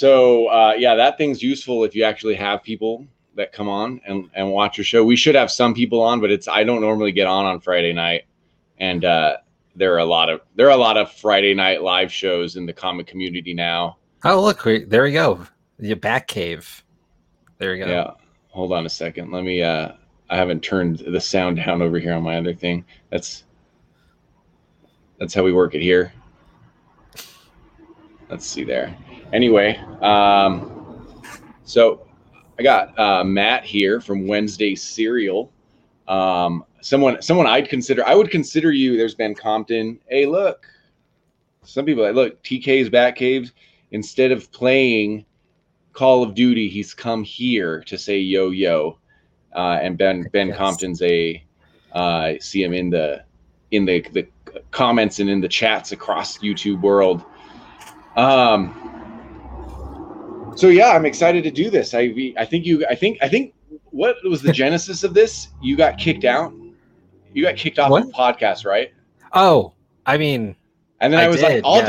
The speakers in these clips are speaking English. So yeah, that thing's useful if you actually have people that come on and watch your show. We should have some people on, but it's, I don't normally get on Friday night, and there are a lot of Friday night live shows in the comic community now. Oh, look, there we go. Your back cave. There you go. Yeah. Hold on a second. Let me, I haven't turned the sound down over here on my other thing. That's how we work it here. Let's see there. Anyway, so I got Matt here from Wednesday Serial. Someone I would consider you. There's Ben Compton. Hey, look, some people like, look, TK's Bat Caves. Instead of playing Call of Duty, he's come here to say yo yo. And Ben Compton's a see him in the comments and in the chats across YouTube world. So yeah, I'm excited to do this. I think what was the genesis of this? You got kicked out. You got kicked off the podcast, right? Oh, I mean, and then this is not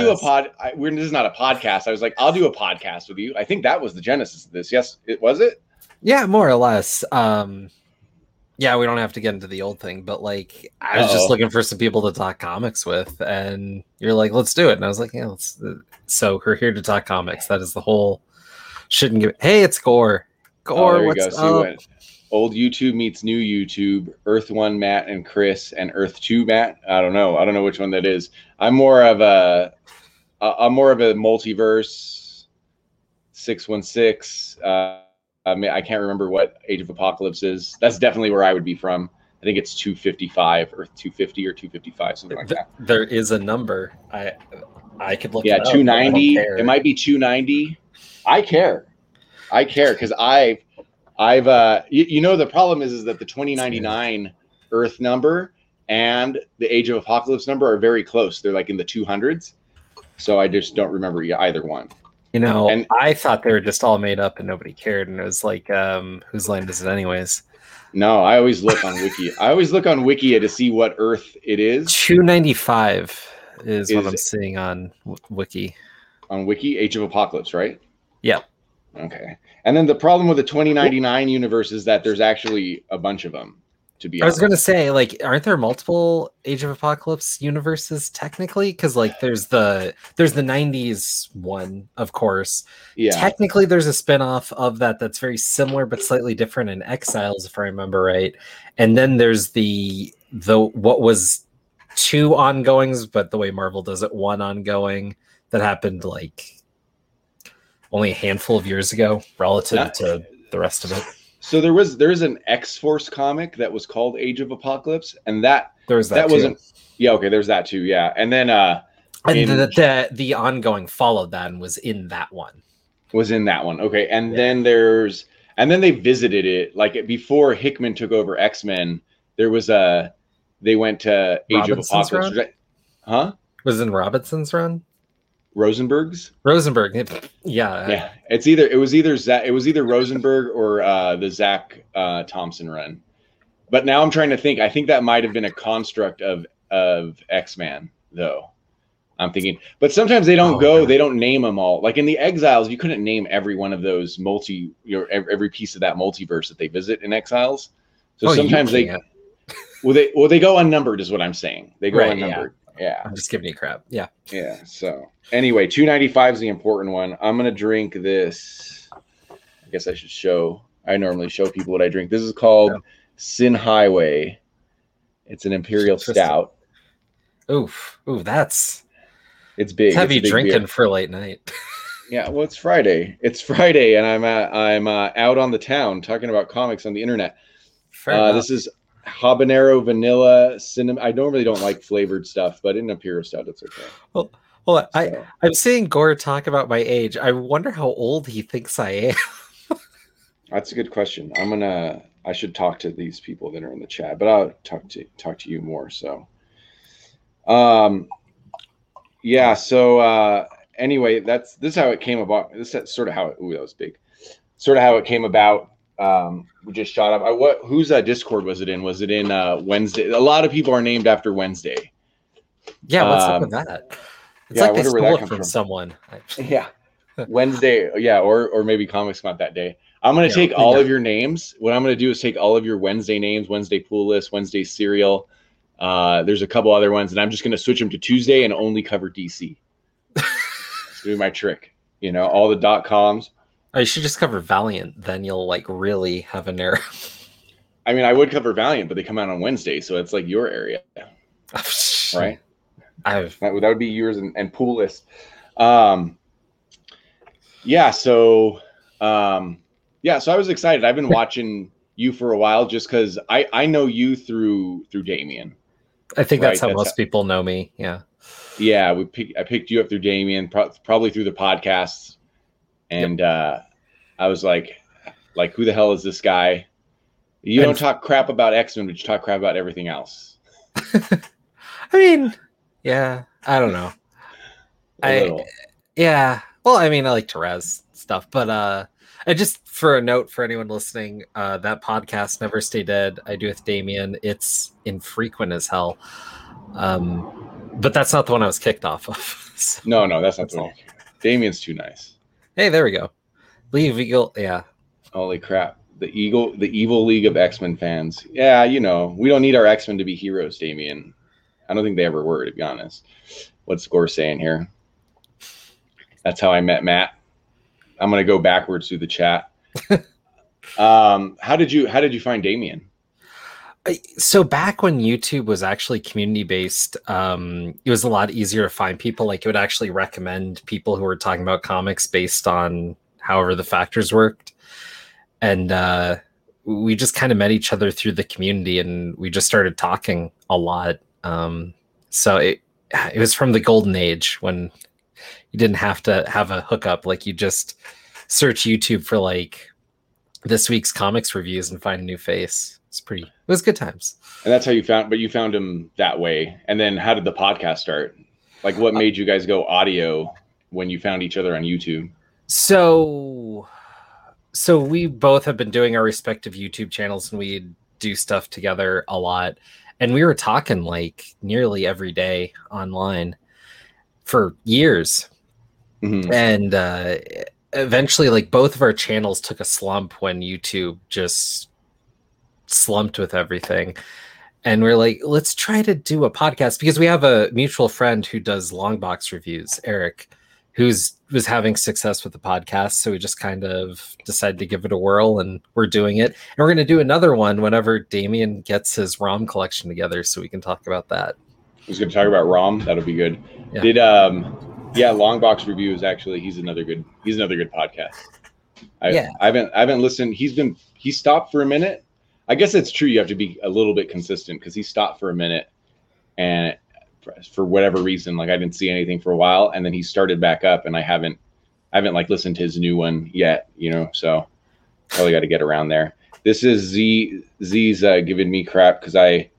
a podcast. I was like, I'll do a podcast with you. I think that was the genesis of this. Yes, it was it. Yeah, more or less. Yeah, we don't have to get into the old thing, but like, I was just looking for some people to talk comics with, and you're like, let's do it. And I was like, yeah, let's. So we're here to talk comics. That is the whole. Shouldn't give. Hey, it's Gore. Gore, there you what's go. So up? Old YouTube meets new YouTube. Earth 1 Matt and Chris, and Earth 2 Matt. I don't know which one that is. I'm more of a multiverse 616. I can't remember what Age of Apocalypse is. That's definitely where I would be from. I think it's 255, Earth 250 or 255, something like that. There is a number. I could look. Yeah, 290. It might be 290. I care because I've the problem is that the 2099 Earth number and the Age of Apocalypse number are very close. They're like in the 200s, so I just don't remember either one. You know, and I thought they were just all made up and nobody cared, and it was like, whose land is it anyways? No, I always look on Wiki. I always look on Wikia to see what Earth it is. 295 is what I'm seeing on Wiki. On Wiki, Age of Apocalypse, right? Yeah. Okay. And then the problem with the 2099 universe is that there's actually a bunch of them, to be honest. I was going to say, like, aren't there multiple Age of Apocalypse universes technically? Because, like, there's the 90s one, of course. Yeah. Technically, there's a spinoff of that that's very similar but slightly different in Exiles, if I remember right. And then there's the what was two ongoings, but the way Marvel does it, one ongoing that happened, like, only a handful of years ago relative to the rest of it. So there is an X-Force comic that was called Age of Apocalypse, and that wasn't. Yeah, okay, there's that too. Yeah, and then the ongoing followed that and was in that one. Okay, and then then they visited it like before Hickman took over X-Men. There was they went to Age Robinson's of Apocalypse. Run? Huh? Was it in Robinson's run? Rosenberg. Yeah. It was either Rosenberg or the Zach Thompson run. But now I'm trying to think. I think that might have been a construct of X-Man, though. I'm thinking, but sometimes they don't They don't name them all. Like in the Exiles, you couldn't name every one of those every piece of that multiverse that they visit in Exiles. So sometimes they go unnumbered is what I'm saying. They go unnumbered. Yeah. Yeah, I'm just giving you crap. Yeah. So anyway, 295 is the important one. I'm gonna drink this. I guess I should show. I normally show people what I drink. This is called Sin Highway. It's an imperial stout. Oof, that's. It's big. It's heavy drinking for late night. Yeah, well, it's Friday. And I'm out on the town talking about comics on the internet. This is. Habanero vanilla cinnamon. I normally don't like flavored stuff, but in imperial stout, it's okay. Well, so. I'm seeing Gore talk about my age. I wonder how old he thinks I am. That's a good question. I should talk to these people that are in the chat, but I'll talk to you more. So, yeah. So anyway, this is how it came about. That's sort of how it. Ooh, that was big. Sort of how it came about. We just shot up. Whose Discord was it in? Was it in Wednesday? A lot of people are named after Wednesday. Yeah, what's up with that? It's like they stole it from someone. Yeah. Wednesday, yeah, or maybe Comics Month that day. I'm going to take all of your names. What I'm going to do is take all of your Wednesday names, Wednesday Pool List, Wednesday Serial. There's a couple other ones, and I'm just going to switch them to Tuesday and only cover DC. That's going to be my trick. You know, all the .coms. Oh, you should just cover Valiant. Then you'll, like, really have a narrow. I mean, I would cover Valiant, but they come out on Wednesday, so it's, like, your area. Right? That would be yours and Pool List. So I was excited. I've been watching you for a while just because I know you through Damien. I think that's how most people know me. Yeah. Yeah. I picked you up through Damien, probably through the podcasts. And I was like, who the hell is this guy? You don't talk crap about X-Men, but you talk crap about everything else. I mean, yeah, I don't know. Well, I mean, I like Therese stuff, but I just, for a note for anyone listening, that podcast, Never Stay Dead, I do with Damien, it's infrequent as hell. But that's not the one I was kicked off of. So. No, that's not the one. Damien's too nice. Hey, there we go. Leave Eagle, yeah. Holy crap. The evil league of X-Men fans. Yeah, you know, we don't need our X-Men to be heroes, Damien. I don't think they ever were, to be honest. What's Gore saying here? That's how I met Matt. I'm gonna go backwards through the chat. How did you find Damien? So back when YouTube was actually community based, it was a lot easier to find people. Like, it would actually recommend people who were talking about comics based on however the factors worked. And we just kind of met each other through the community, and we just started talking a lot. So it was from the golden age when you didn't have to have a hookup. Like, you just search YouTube for, like, this week's comics reviews and find a new face. It was good times. And that's how you found him that way. And then how did the podcast start? Like, what made you guys go audio when you found each other on YouTube? So we both have been doing our respective YouTube channels, and we do stuff together a lot. And we were talking, like, nearly every day online for years. Mm-hmm. And eventually, like, both of our channels took a slump when YouTube just slumped with everything. And we're like, let's try to do a podcast, because we have a mutual friend who does Long Box Reviews, Eric, who was having success with the podcast. So we just kind of decided to give it a whirl, and we're doing it. And we're going to do another one whenever Damien gets his ROM collection together, so we can talk about that. I was going to talk about ROM. That'll be good. Yeah. Long Box Review is actually, he's another good podcast. I haven't listened. He stopped for a minute. I guess it's true. You have to be a little bit consistent, because he stopped for a minute, and for whatever reason, like, I didn't see anything for a while, and then he started back up, and I haven't like listened to his new one yet, you know, so probably got to get around there. This is Z's giving me crap, because I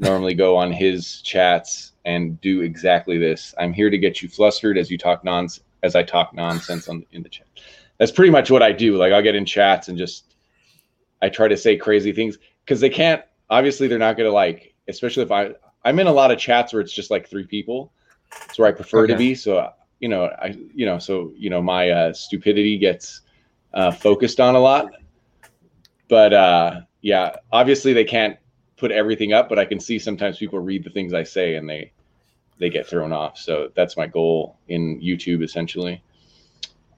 normally go on his chats and do exactly this. I'm here to get you flustered as I talk nonsense in the chat. That's pretty much what I do. Like, I'll get in chats and just, I try to say crazy things, because they can't, obviously they're not going to like, especially if I'm in a lot of chats where it's just like three people. That's where I prefer to be. So, you know, my stupidity gets focused on a lot. But obviously they can't put everything up, but I can see sometimes people read the things I say and they get thrown off. So that's my goal in YouTube, essentially.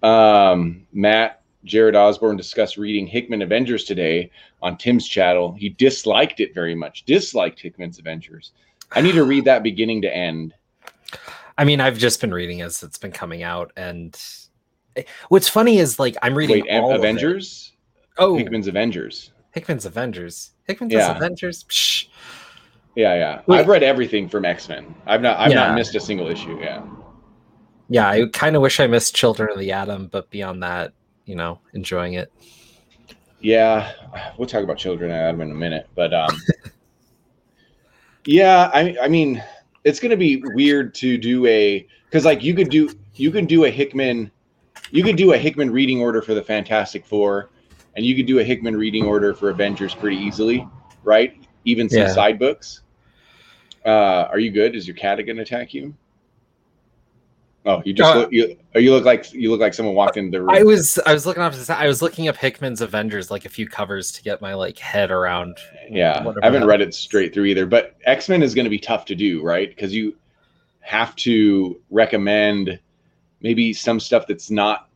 Matt, Jared Osborne discussed reading Hickman Avengers today on Tim's channel. He disliked it very much. Disliked Hickman's Avengers. I need to read that beginning to end. I mean, I've just been reading as it's been coming out, and what's funny is, like, I'm reading all Avengers. Oh, Hickman's Avengers. Hickman's Avengers. Hickman's Avengers. Psh. Yeah. Wait. I've read everything from X-Men. I've not missed a single issue. Yeah. Yeah, I kind of wish I missed Children of the Atom, but beyond that, you know, enjoying it. Yeah, we'll talk about Children of Adam in a minute, but I mean it's gonna be weird to do a, because like you could do a Hickman reading order for the Fantastic Four, and you could do a Hickman reading order for Avengers pretty easily, right? Even some side books. Are you good? Is your cat gonna attack you? Oh, you just look, you look like someone walked in the room. I was looking off to the side. I was looking up Hickman's Avengers, like a few covers to get my like head around. Yeah, I haven't read it straight through either. But X-Men is going to be tough to do, right? Because you have to recommend maybe some stuff that's not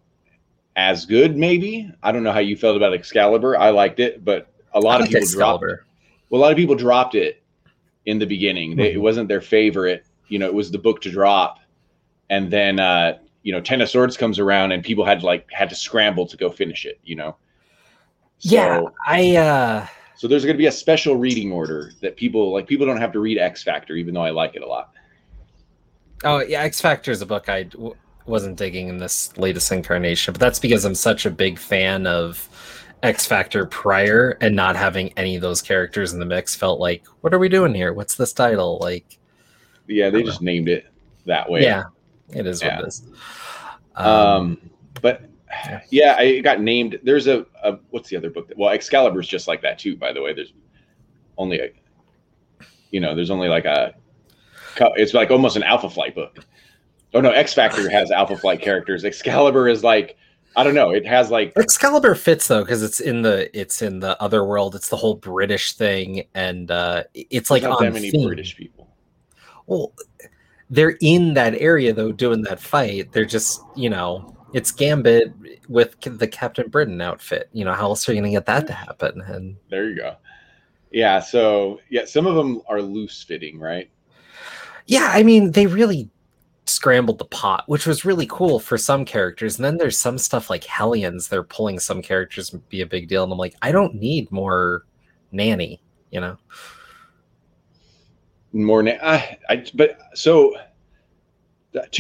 as good. Maybe I don't know how you felt about Excalibur. I liked it, but a lot of people dropped. Well, a lot of people dropped it in the beginning. Mm-hmm. It wasn't their favorite. You know, it was the book to drop. And then, you know, Ten of Swords comes around and people had to scramble to go finish it, you know? So, yeah. So there's going to be a special reading order that people don't have to read X Factor, even though I like it a lot. Oh yeah. X Factor is a book I wasn't digging in this latest incarnation, but that's because I'm such a big fan of X Factor prior, and not having any of those characters in the mix felt like, what are we doing here? What's this title? Like, yeah, they just named it that way. Yeah. It is what it is. But yeah, I got named. There's a what's the other book? Well, Excalibur's just like that too, by the way. There's only it's like almost an Alpha Flight book. Oh no, X Factor has Alpha Flight characters. Excalibur is like, I don't know. It has like Excalibur fits though, because it's in the other world. It's the whole British thing, and it's like not on that many theme. British people. Well. They're in that area though, doing that fight. They're just, you know, it's Gambit with the Captain Britain outfit. You know, how else are you going to get that to happen? And there you go. Yeah. So yeah, some of them are loose fitting, right? Yeah. I mean, they really scrambled the pot, which was really cool for some characters. And then there's some stuff like Hellions. They're pulling some characters to be a big deal. And I'm like, I don't need more nanny, you know? Two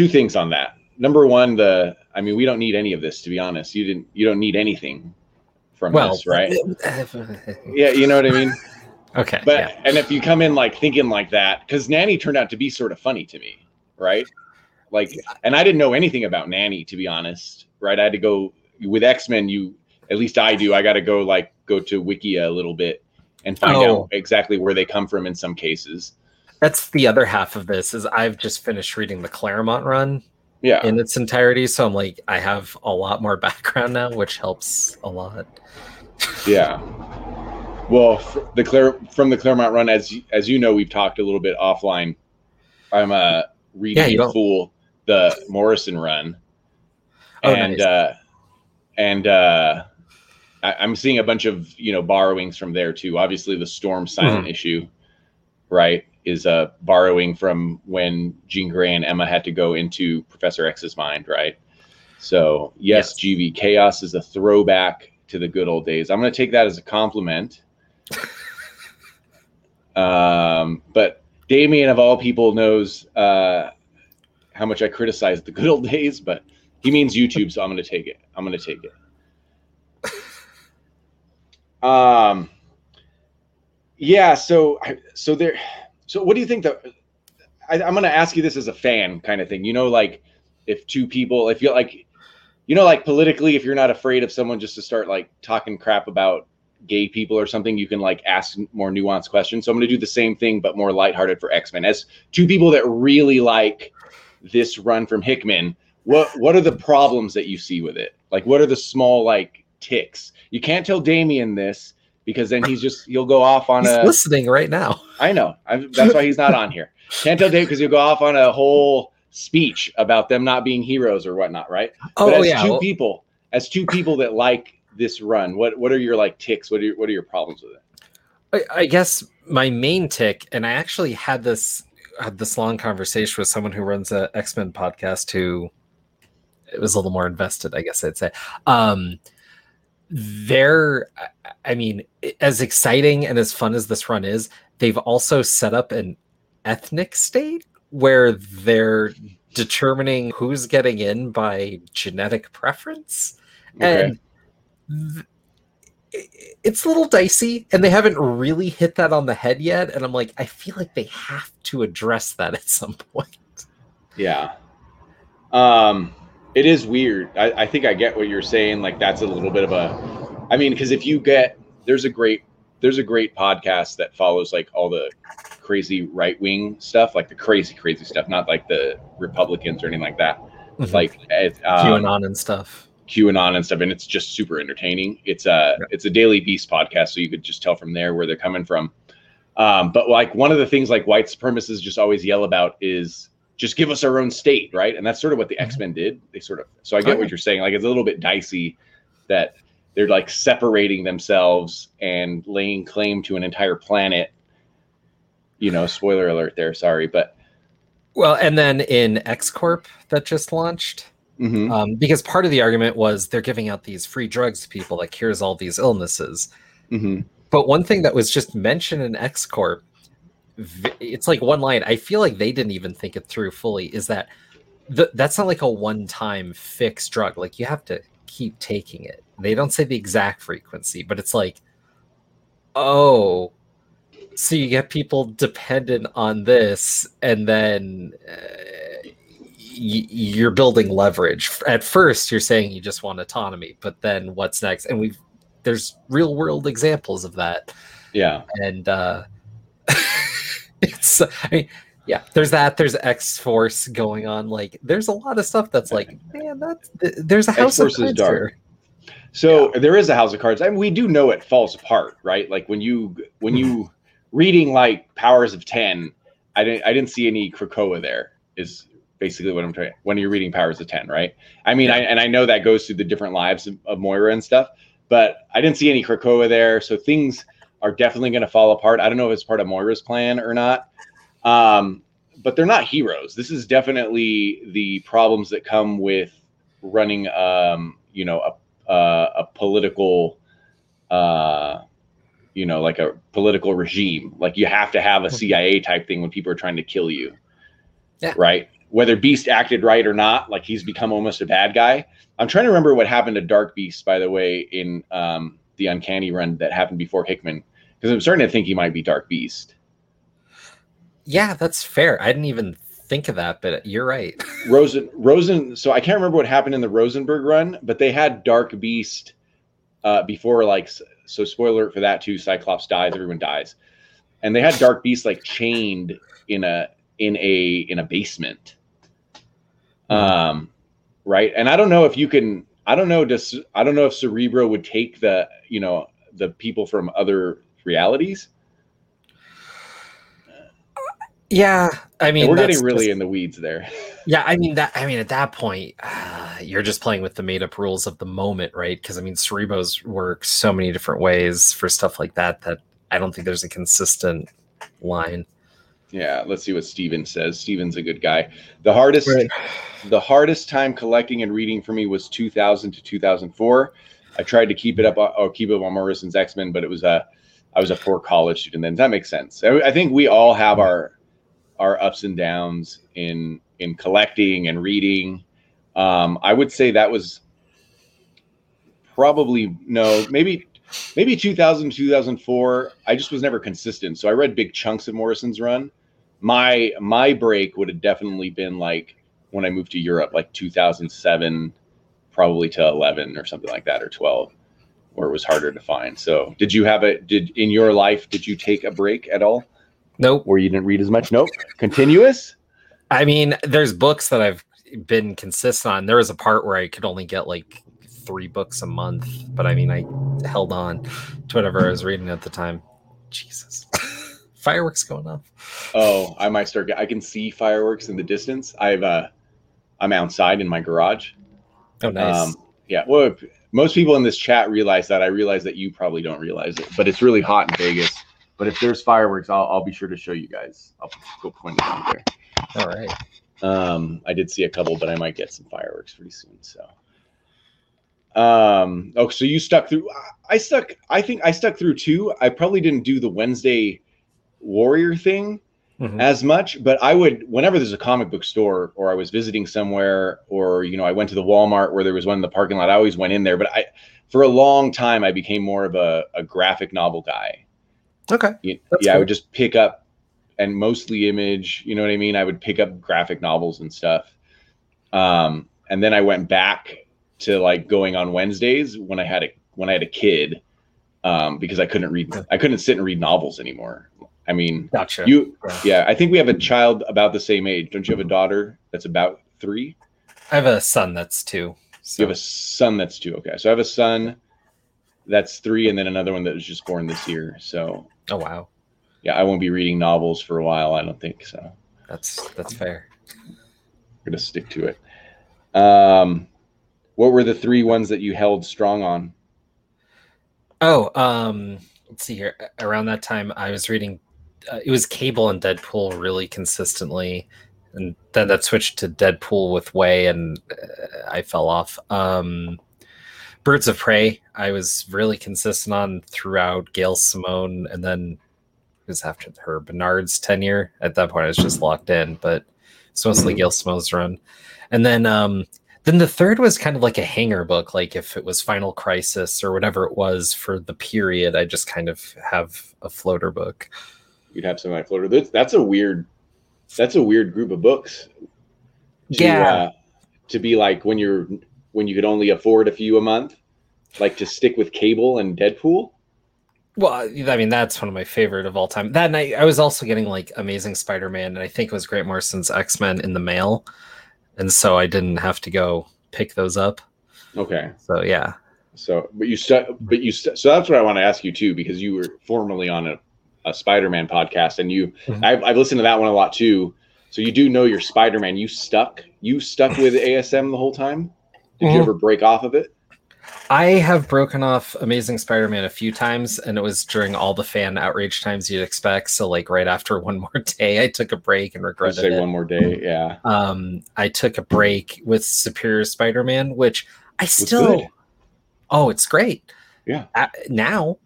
things on that. Number one, we don't need any of this, to be honest. You don't need anything from us, right? Yeah, you know what I mean? Okay. But yeah. And if you come in like thinking like that, because Nanny turned out to be sort of funny to me, right? Like, and I didn't know anything about Nanny, to be honest, right? I had to go with X-Men. At least I do. I got to go to Wikia a little bit and find out exactly where they come from in some cases. That's the other half of this is I've just finished reading the Claremont run in its entirety. So I'm like, I have a lot more background now, which helps a lot. Yeah. Well, from the Claremont run, as you know, we've talked a little bit offline. I'm reading the Morrison run. Oh, and nice. I'm seeing a bunch of, you know, borrowings from there too. Obviously the Storm Silent issue, right, is borrowing from when Jean Grey and Emma had to go into Professor X's mind, right? So, yes. GV Chaos is a throwback to the good old days. I'm going to take that as a compliment. But Damien, of all people, knows how much I criticize the good old days, but he means YouTube, so I'm going to take it. Yeah. So what do you think I'm going to ask you this as a fan kind of thing, you know, like if two people, if you're like, you know, like politically, if you're not afraid of someone just to start like talking crap about gay people or something, you can like ask more nuanced questions. So I'm going to do the same thing, but more lighthearted for X-Men as two people that really like this run from Hickman. What are the problems that you see with it? Like, what are the small, like ticks? You can't tell Damien this, because then he'll go off on he's listening right now. I know. That's why he's not on here. Can't tell Dave because he'll go off on a whole speech about them not being heroes or whatnot, right? Oh, but as two people that like this run, what are your like ticks? What are your problems with it? I guess my main tick, and I actually had this long conversation with someone who runs a X-Men podcast who it was a little more invested, I guess I'd say. As exciting and as fun as this run is, they've also set up an ethnic state where they're determining who's getting in by genetic preference. Okay. And it's a little dicey, and they haven't really hit that on the head yet. And I'm like, I feel like they have to address that at some point. Yeah. It is weird. I think I get what you're saying. Like that's a little bit of a, because if you get, there's a great podcast that follows like all the crazy right wing stuff, like the crazy stuff, not like the Republicans or anything like that. like QAnon and stuff. And it's just super entertaining. It's a Daily Beast podcast, so you could just tell from there where they're coming from. But like one of the things like white supremacists just always yell about is just give us our own state, right? And that's sort of what the X-Men did. They sort of, so I get what you're saying. Like it's a little bit dicey that they're like separating themselves and laying claim to an entire planet. You know, spoiler alert there, sorry, but. Well, and then in X-Corp that just launched, because part of the argument was they're giving out these free drugs to people that cures all these illnesses. But one thing that was just mentioned in X-Corp, it's like one line, I feel like they didn't even think it through fully, is that that's not like a one-time fixed drug. Like, you have to keep taking it. They don't say the exact frequency, but it's like, oh, so you get people dependent on this, and then you're building leverage. At first, you're saying you just want autonomy, but then what's next? And there's real world examples of that. Yeah. And there's that. There's X-Force going on. Like, there's a lot of stuff that's like, man, there's a House of Cards here. So there is a House of Cards. I mean, we do know it falls apart, right? Like when you reading like Powers of 10, I didn't see any Krakoa there. Is basically what I'm trying. When you're reading Powers of 10, right? I mean, I know that goes through the different lives of Moira and stuff. But I didn't see any Krakoa there, so things are definitely going to fall apart. I don't know if it's part of Moira's plan or not, but they're not heroes. This is definitely the problems that come with running, a political, like a political regime. Like you have to have a CIA type thing when people are trying to kill you, right? Whether Beast acted right or not, like he's become almost a bad guy. I'm trying to remember what happened to Dark Beast, by the way, in the Uncanny run that happened before Hickman, because I'm starting to think he might be Dark Beast. Yeah, that's fair. I didn't even think of that, but you're right. Rosen. So I can't remember what happened in the Rosenberg run, but they had Dark Beast before, like, so spoiler alert for that too. Cyclops dies, everyone dies, and they had Dark Beast like chained in a basement. Right. And I don't know if Cerebro would take the, the people from other realities. Yeah. I mean, and we're getting really in the weeds there. Yeah. I mean, at that point, you're just playing with the made up rules of the moment. Right. Cause I mean, Cerebros work so many different ways for stuff like that I don't think there's a consistent line. Yeah, let's see what Steven says. Steven's a good guy. The hardest time collecting and reading for me was 2000 to 2004. I tried to keep it up on Morrison's X-Men, but it was I was a poor college student then. That makes sense. I think we all have our ups and downs in collecting and reading. I would say that was probably maybe 2000, 2004, I just was never consistent. So I read big chunks of Morrison's run. My break would have definitely been like when I moved to Europe, like 2007, probably to 11 or something like that, or 12, where it was harder to find. So did you have in your life, did you take a break at all? Nope. Where you didn't read as much? Nope. Continuous? I mean, there's books that I've been consistent on. There was a part where I could only get like 3 books a month, but I mean, I held on to whatever I was reading at the time. Jesus. Fireworks going off. Oh, I might start. I can see fireworks in the distance. I'm outside in my garage. Oh, nice. Yeah. Well, most people in this chat realize that. I realize that you probably don't realize it, but it's really hot in Vegas. But if there's fireworks, I'll be sure to show you guys. I'll go point it out there. All right. I did see a couple, but I might get some fireworks pretty soon. So. So you stuck through. I stuck through 2. I probably didn't do the Wednesday Warrior thing as much, but I would, whenever there's a comic book store or I was visiting somewhere, or, I went to the Walmart where there was one in the parking lot, I always went in there. But for a long time, I became more of a graphic novel guy. Okay. I would just pick up, and mostly Image, you know what I mean? I would pick up graphic novels and stuff. And then I went back to like going on Wednesdays when I had a kid, because I couldn't sit and read novels anymore. I mean, gotcha. I think we have a child about the same age. Don't you have a daughter that's about 3? I have a son that's 2. So. You have a son that's 2. Okay, so I have a son that's 3, and then another one that was just born this year. So. Oh wow. Yeah, I won't be reading novels for a while. I don't think so. That's fair. We're gonna stick to it. What were the 3 ones that you held strong on? Oh, let's see here. Around that time, I was reading. It was Cable and Deadpool really consistently, and then that switched to Deadpool with Way, and I fell off. Birds of Prey, I was really consistent on throughout Gail Simone, and then it was after her Bernard's tenure. At that point, I was just locked in, but it's mostly Gail Simone's run. And then the 3rd was kind of like a hanger book, like if it was Final Crisis or whatever it was for the period, I just kind of have a floater book. You'd have something like floater. That's a weird group of books. To be like when you could only afford a few a month, like to stick with Cable and Deadpool. Well, I mean, that's one of my favorite of all time. That night, I was also getting like Amazing Spider-Man, and I think it was Grant Morrison's X-Men in the mail. And so I didn't have to go pick those up. Okay. So, yeah. So, so that's what I want to ask you too, because you were formerly on a Spider-Man podcast, and you, I've listened to that one a lot too. So you do know your Spider-Man. You stuck with ASM the whole time. Did you ever break off of it? I have broken off Amazing Spider-Man a few times, and it was during all the fan outrage times you'd expect. So like right after One More Day, I took a break and regretted it. One More Day, yeah. I took a break with Superior Spider-Man, which I still... Good. Oh, it's great. Yeah. Now.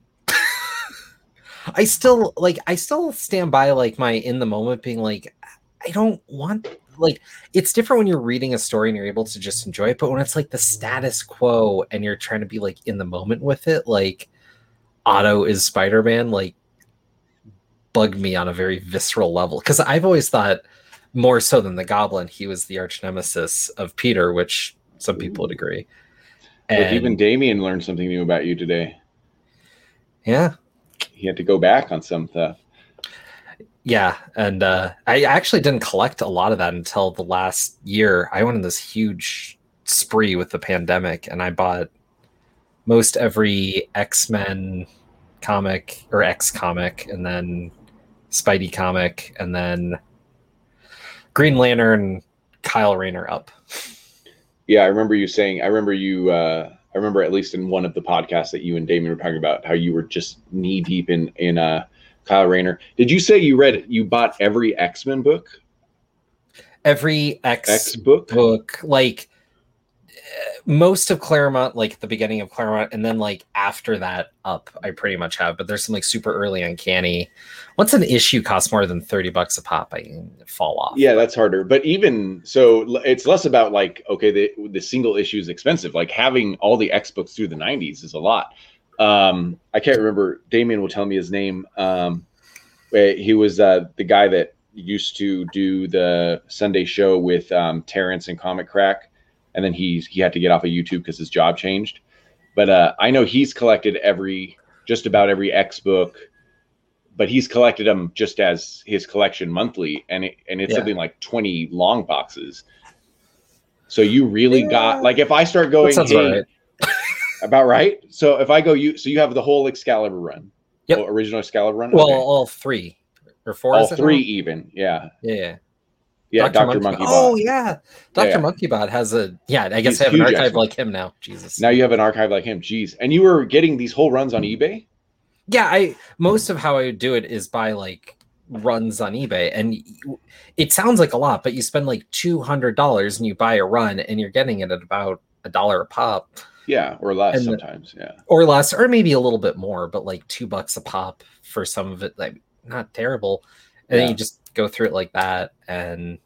I still stand by like my in the moment being like, I don't want... Like, it's different when you're reading a story and you're able to just enjoy it, but when it's like the status quo and you're trying to be like in the moment with it, like Otto is Spider-Man, like bugged me on a very visceral level. Because I've always thought, more so than the Goblin, he was the arch nemesis of Peter, which some people would agree. And look, even Damien learned something new about you today. Yeah. He had to go back on some stuff. Yeah, and I actually didn't collect a lot of that until the last year. I went on this huge spree with the pandemic, and I bought most every X-Men comic, or X-Comic, and then Spidey comic, and then Green Lantern, Kyle Rayner up. Yeah, I remember you saying, I remember at least in one of the podcasts that you and Damien were talking about how you were just knee-deep in Kyle Rayner. Did you say you bought every X-Men book? Every X book, like most of Claremont, like the beginning of Claremont, and then like after that up, I pretty much have. But there's some like super early Uncanny. Once an issue costs more than $30 a pop, I fall off. Yeah, that's harder. But even so, it's less about like, okay, the single issue is expensive. Like having all the X books through the 90s is a lot. I can't remember. Damien will tell me his name. He was the guy that used to do the Sunday show with Terrence and Comic Crack, and then he had to get off of YouTube because his job changed. But I know he's collected just about every X book, but he's collected them just as his collection monthly, and it's something like 20 long boxes. So you really got like, if I start going, hey. About right. So if I go, you have the whole Excalibur run, original Excalibur run. Well, okay. All 3 or 4. All 3 now? Even, yeah. Dr. Monkeybot. Oh yeah, Dr. Monkeybot has I guess I have an archive expert. Like him now. Jesus. Now you have an archive like him. Jeez. And you were getting these whole runs on eBay. Yeah, most of how I would do it is buy like runs on eBay, and it sounds like a lot, but you spend like $200 and you buy a run, and you're getting it at about $1 a pop. Yeah, or less sometimes. Yeah, or less, or maybe a little bit more, but like $2 a pop for some of it, like not terrible. And then you just go through it like that, and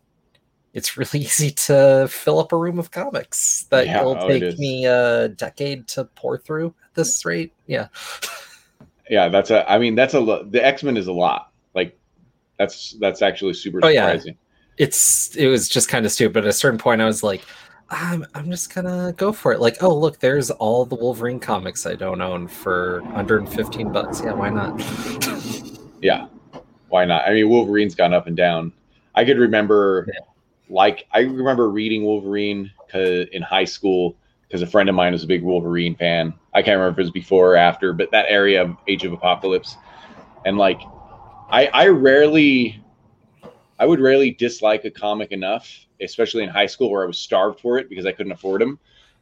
it's really easy to fill up a room of comics that will take me a decade to pour through at this rate. Yeah, yeah, the X-Men is a lot. Like that's actually super surprising. Yeah. It was just kind of stupid. At a certain point, I was like, I'm just gonna go for it. Like, oh look, there's all the Wolverine comics I don't own for $115. Yeah, why not? Yeah, why not? I mean, Wolverine's gone up and down. I could remember like, I remember reading Wolverine in high school because a friend of mine was a big Wolverine fan. I can't remember if it was before or after, but that area of Age of Apocalypse. And like, I would rarely dislike a comic enough, especially in high school where I was starved for it because I couldn't afford them.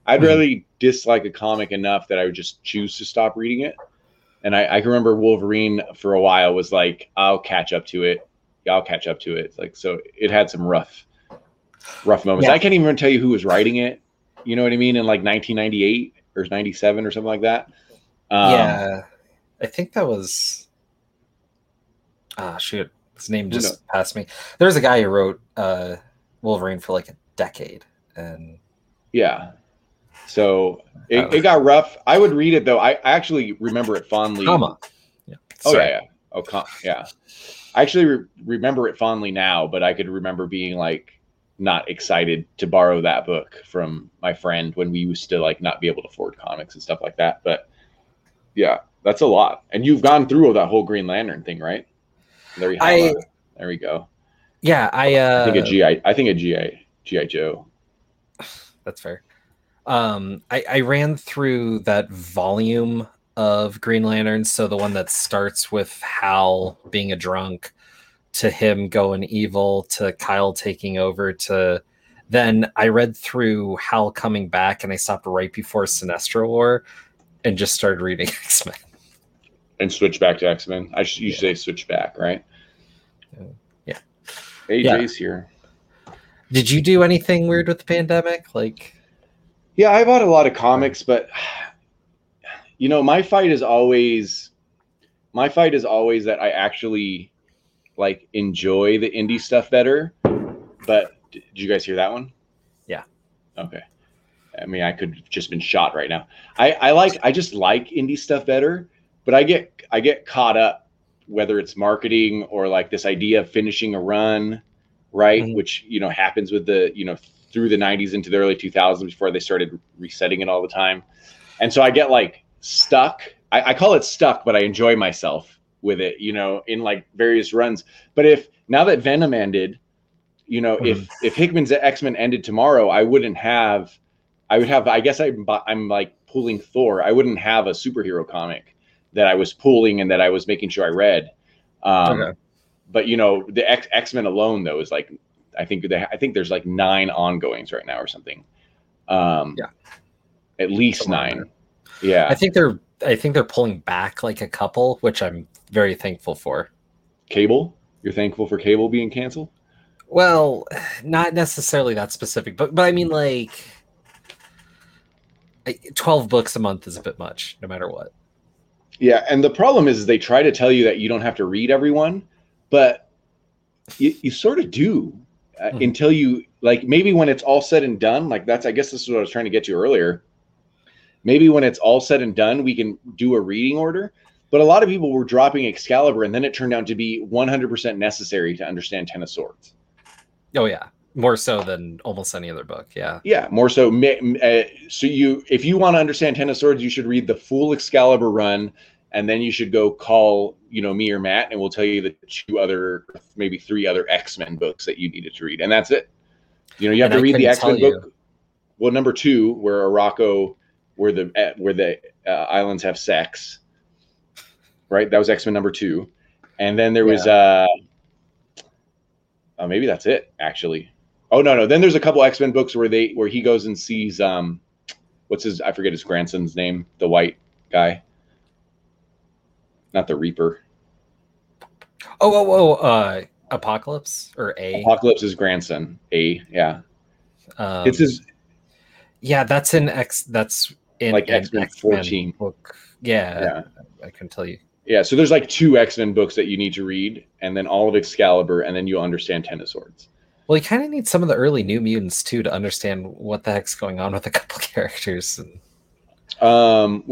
I'd really dislike a comic enough that I would just choose to stop reading it. And I can remember Wolverine for a while was like, I'll catch up to it. It's like, so it had some rough moments. Yeah. I can't even tell you who was writing it. You know what I mean? In like 1998 or 97 or something like that. Yeah. I think that was, shoot, his name just passed me. There was a guy who wrote Wolverine for like a decade. And yeah. So it got rough. I would read it though. I actually remember it fondly. Comma. Yeah. Oh yeah, yeah. Oh, yeah. I actually remember it fondly now, but I could remember being like not excited to borrow that book from my friend when we used to like not be able to afford comics and stuff like that. But yeah, that's a lot. And you've gone through that whole Green Lantern thing, right? There we go. Yeah, I think a G.I. Joe. That's fair. I ran through that volume of Green Lantern, so the one that starts with Hal being a drunk, to him going evil, to Kyle taking over, to then I read through Hal coming back, and I stopped right before Sinestro War and just started reading X-Men. And switch back to X-Men. I should usually say switch back, right? Yeah. AJ's here. Did you do anything weird with the pandemic? Like, yeah, I bought a lot of comics, but you know, my fight is always that I actually like enjoy the indie stuff better. But did you guys hear that one? Yeah. Okay. I mean, I could have just been shot right now. I just like indie stuff better. But I get caught up, whether it's marketing or like this idea of finishing a run, right? Mm-hmm. Which, you know, happens with the, you know, through the 90s into the early 2000s before they started resetting it all the time. And so I get like stuck. I call it stuck, but I enjoy myself with it, you know, in like various runs. But if now that Venom ended, you know, mm-hmm. if Hickman's X-Men ended tomorrow, I guess I'm like pulling Thor. I wouldn't have a superhero comic that I was pulling and that I was making sure I read. Okay. But you know, the X-Men alone though is like, I think there's like 9 ongoings right now or something. Yeah. At least 9. There. Yeah. I think they're pulling back like a couple, which I'm very thankful for. Cable? You're thankful for Cable being canceled? Well, not necessarily that specific, but I mean like 12 books a month is a bit much no matter what. Yeah, and the problem is they try to tell you that you don't have to read everyone, but you sort of do until you, like, maybe when it's all said and done, like that's, I guess this is what I was trying to get to earlier. Maybe when it's all said and done, we can do a reading order, but a lot of people were dropping Excalibur and then it turned out to be 100% necessary to understand Ten of Swords. Oh yeah. More so than almost any other book. Yeah. Yeah. More so. So if you want to understand Ten of Swords, you should read the full Excalibur run. And then you should go call, you know, me or Matt, and we'll tell you the 2 other, maybe 3 other X-Men books that you needed to read. And that's it. You know, you have to read the X-Men book. Well, number 2, where Araco, where the islands have sex. Right. That was X-Men number 2. And then there was, maybe that's it actually. Oh no. Then there's a couple X-Men books where he goes and sees, I forget his grandson's name, the white guy. Not the Reaper. Apocalypse or A? Apocalypse's grandson, A. Yeah. It's his. Yeah, that's in X. That's in like X-Men 14 book. Yeah, I couldn't tell you. Yeah, so there's like 2 X-Men books that you need to read, and then all of Excalibur, and then you'll understand Ten of Swords. Well, you kind of need some of the early New Mutants too to understand what the heck's going on with a couple characters. And... I've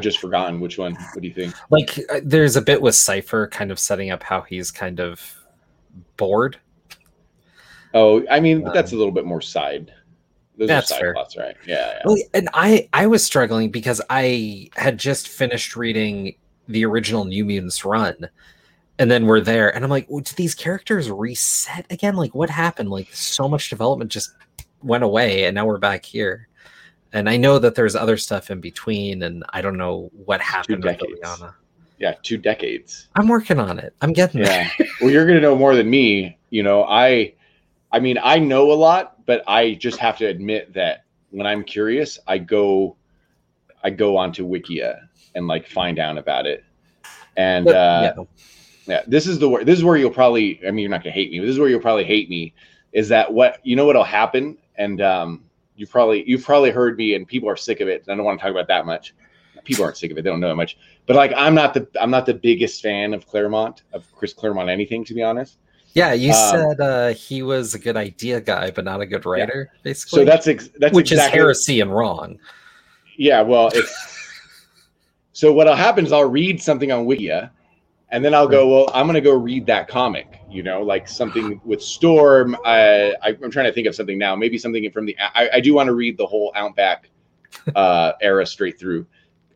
just forgotten which one. What do you think? Like, there's a bit with Cypher kind of setting up how he's kind of bored. Oh, I mean, that's a little bit more side. Those that's are side fair. Plots, right? Yeah. Well, and I was struggling because I had just finished reading the original New Mutants run, And then we're there, and I'm like, well, did these characters reset again? Like, what happened? Like, so much development just went away, and now we're back here. And I know that there's other stuff in between, and I don't know what happened with Liliana. Yeah, 2 decades. I'm working on it. I'm getting there. Yeah. Well, you're going to know more than me. You know, I mean, I know a lot, but I just have to admit that when I'm curious, I go onto Wikia and like find out about it. And but, yeah, this is where you'll probably, I mean, you're not going to hate me, but this is where you'll probably hate me, is that what, you know, what'll happen. And you've probably heard me, and people are sick of it. And I don't want to talk about that much. People aren't sick of it. They don't know that much, but like, I'm not the biggest fan of Claremont, of Chris Claremont, anything, to be honest. Yeah. You said he was a good idea guy, but not a good writer, yeah. Basically. So that's exactly, is heresy and wrong. Yeah. Well, so what'll happen is I'll read something on Wikia. And then I'll go, well, I'm going to go read that comic, you know, like something with Storm. I'm trying to think of something now, maybe something from the, I do want to read the whole Outback era straight through.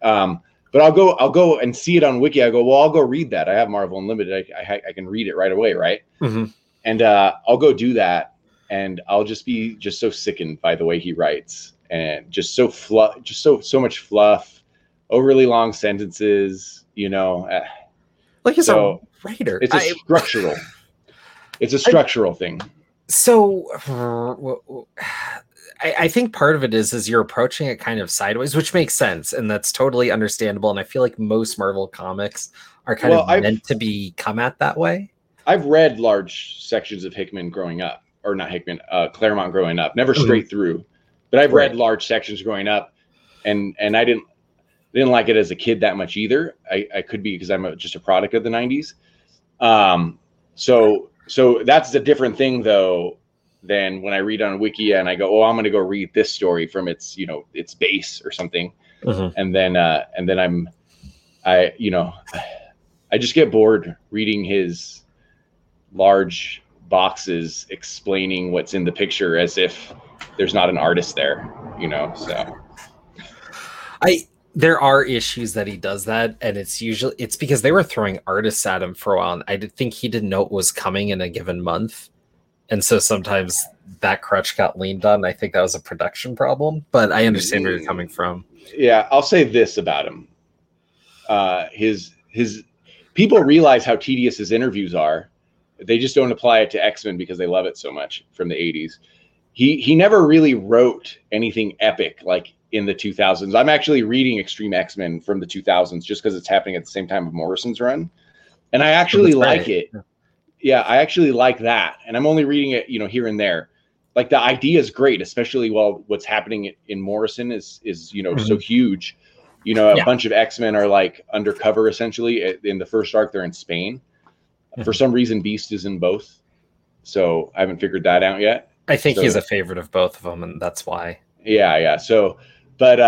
But I'll go and see it on Wiki. I go, well, I'll go read that. I have Marvel Unlimited. I can read it right away. Right. Mm-hmm. And I'll go do that. And I'll just be just so sickened by the way he writes, and just so fluff, just so much fluff, overly long sentences, you know, like he's a writer. It's a structural. It's a structural thing. So I think part of it is you're approaching it kind of sideways, which makes sense. And that's totally understandable. And I feel like most Marvel comics are kind of meant to be come at that way. I've read large sections of Hickman growing up, or not Hickman, Claremont growing up, never straight through, but I've read large sections growing up, and I didn't like it as a kid that much either. I could be because I'm just a product of the 90s. So that's a different thing, though, than when I read on Wikia and I go, oh, I'm going to go read this story from its, you know, its base or something. Mm-hmm. And then I just get bored reading his large boxes explaining what's in the picture as if there's not an artist there, you know, so. There are issues that he does that, and it's because they were throwing artists at him for a while, and I think he didn't know it was coming in a given month, and so sometimes that crutch got leaned on. I think that was a production problem, but I understand where you're coming from. Yeah, I'll say this about him: his people realize how tedious his interviews are. They just don't apply it to X-Men because they love it so much from the 80s. He never really wrote anything epic like in the 2000s. I'm actually reading Extreme X-Men from the 2000s just because it's happening at the same time of Morrison's run. And I actually like it. Yeah, I actually like that. And I'm only reading it, you know, here and there. Like the idea is great, especially while what's happening in Morrison is you know, so huge. You know, a bunch of X-Men are like undercover essentially. In the first arc, they're in Spain. For some reason, Beast is in both. So I haven't figured that out yet. I think he's a favorite of both of them, and that's why. Yeah. So, but,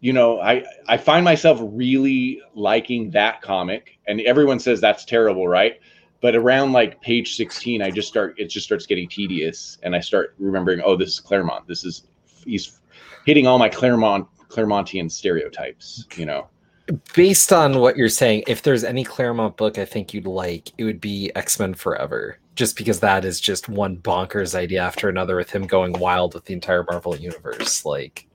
you know, I find myself really liking that comic, and everyone says that's terrible, right? But around like page 16, it just starts getting tedious, and I start remembering, oh, this is Claremont. He's hitting all my Claremontian stereotypes, you know. Based on what you're saying, if there's any Claremont book I think you'd like, it would be X-Men Forever, just because that is just one bonkers idea after another with him going wild with the entire Marvel universe. Like,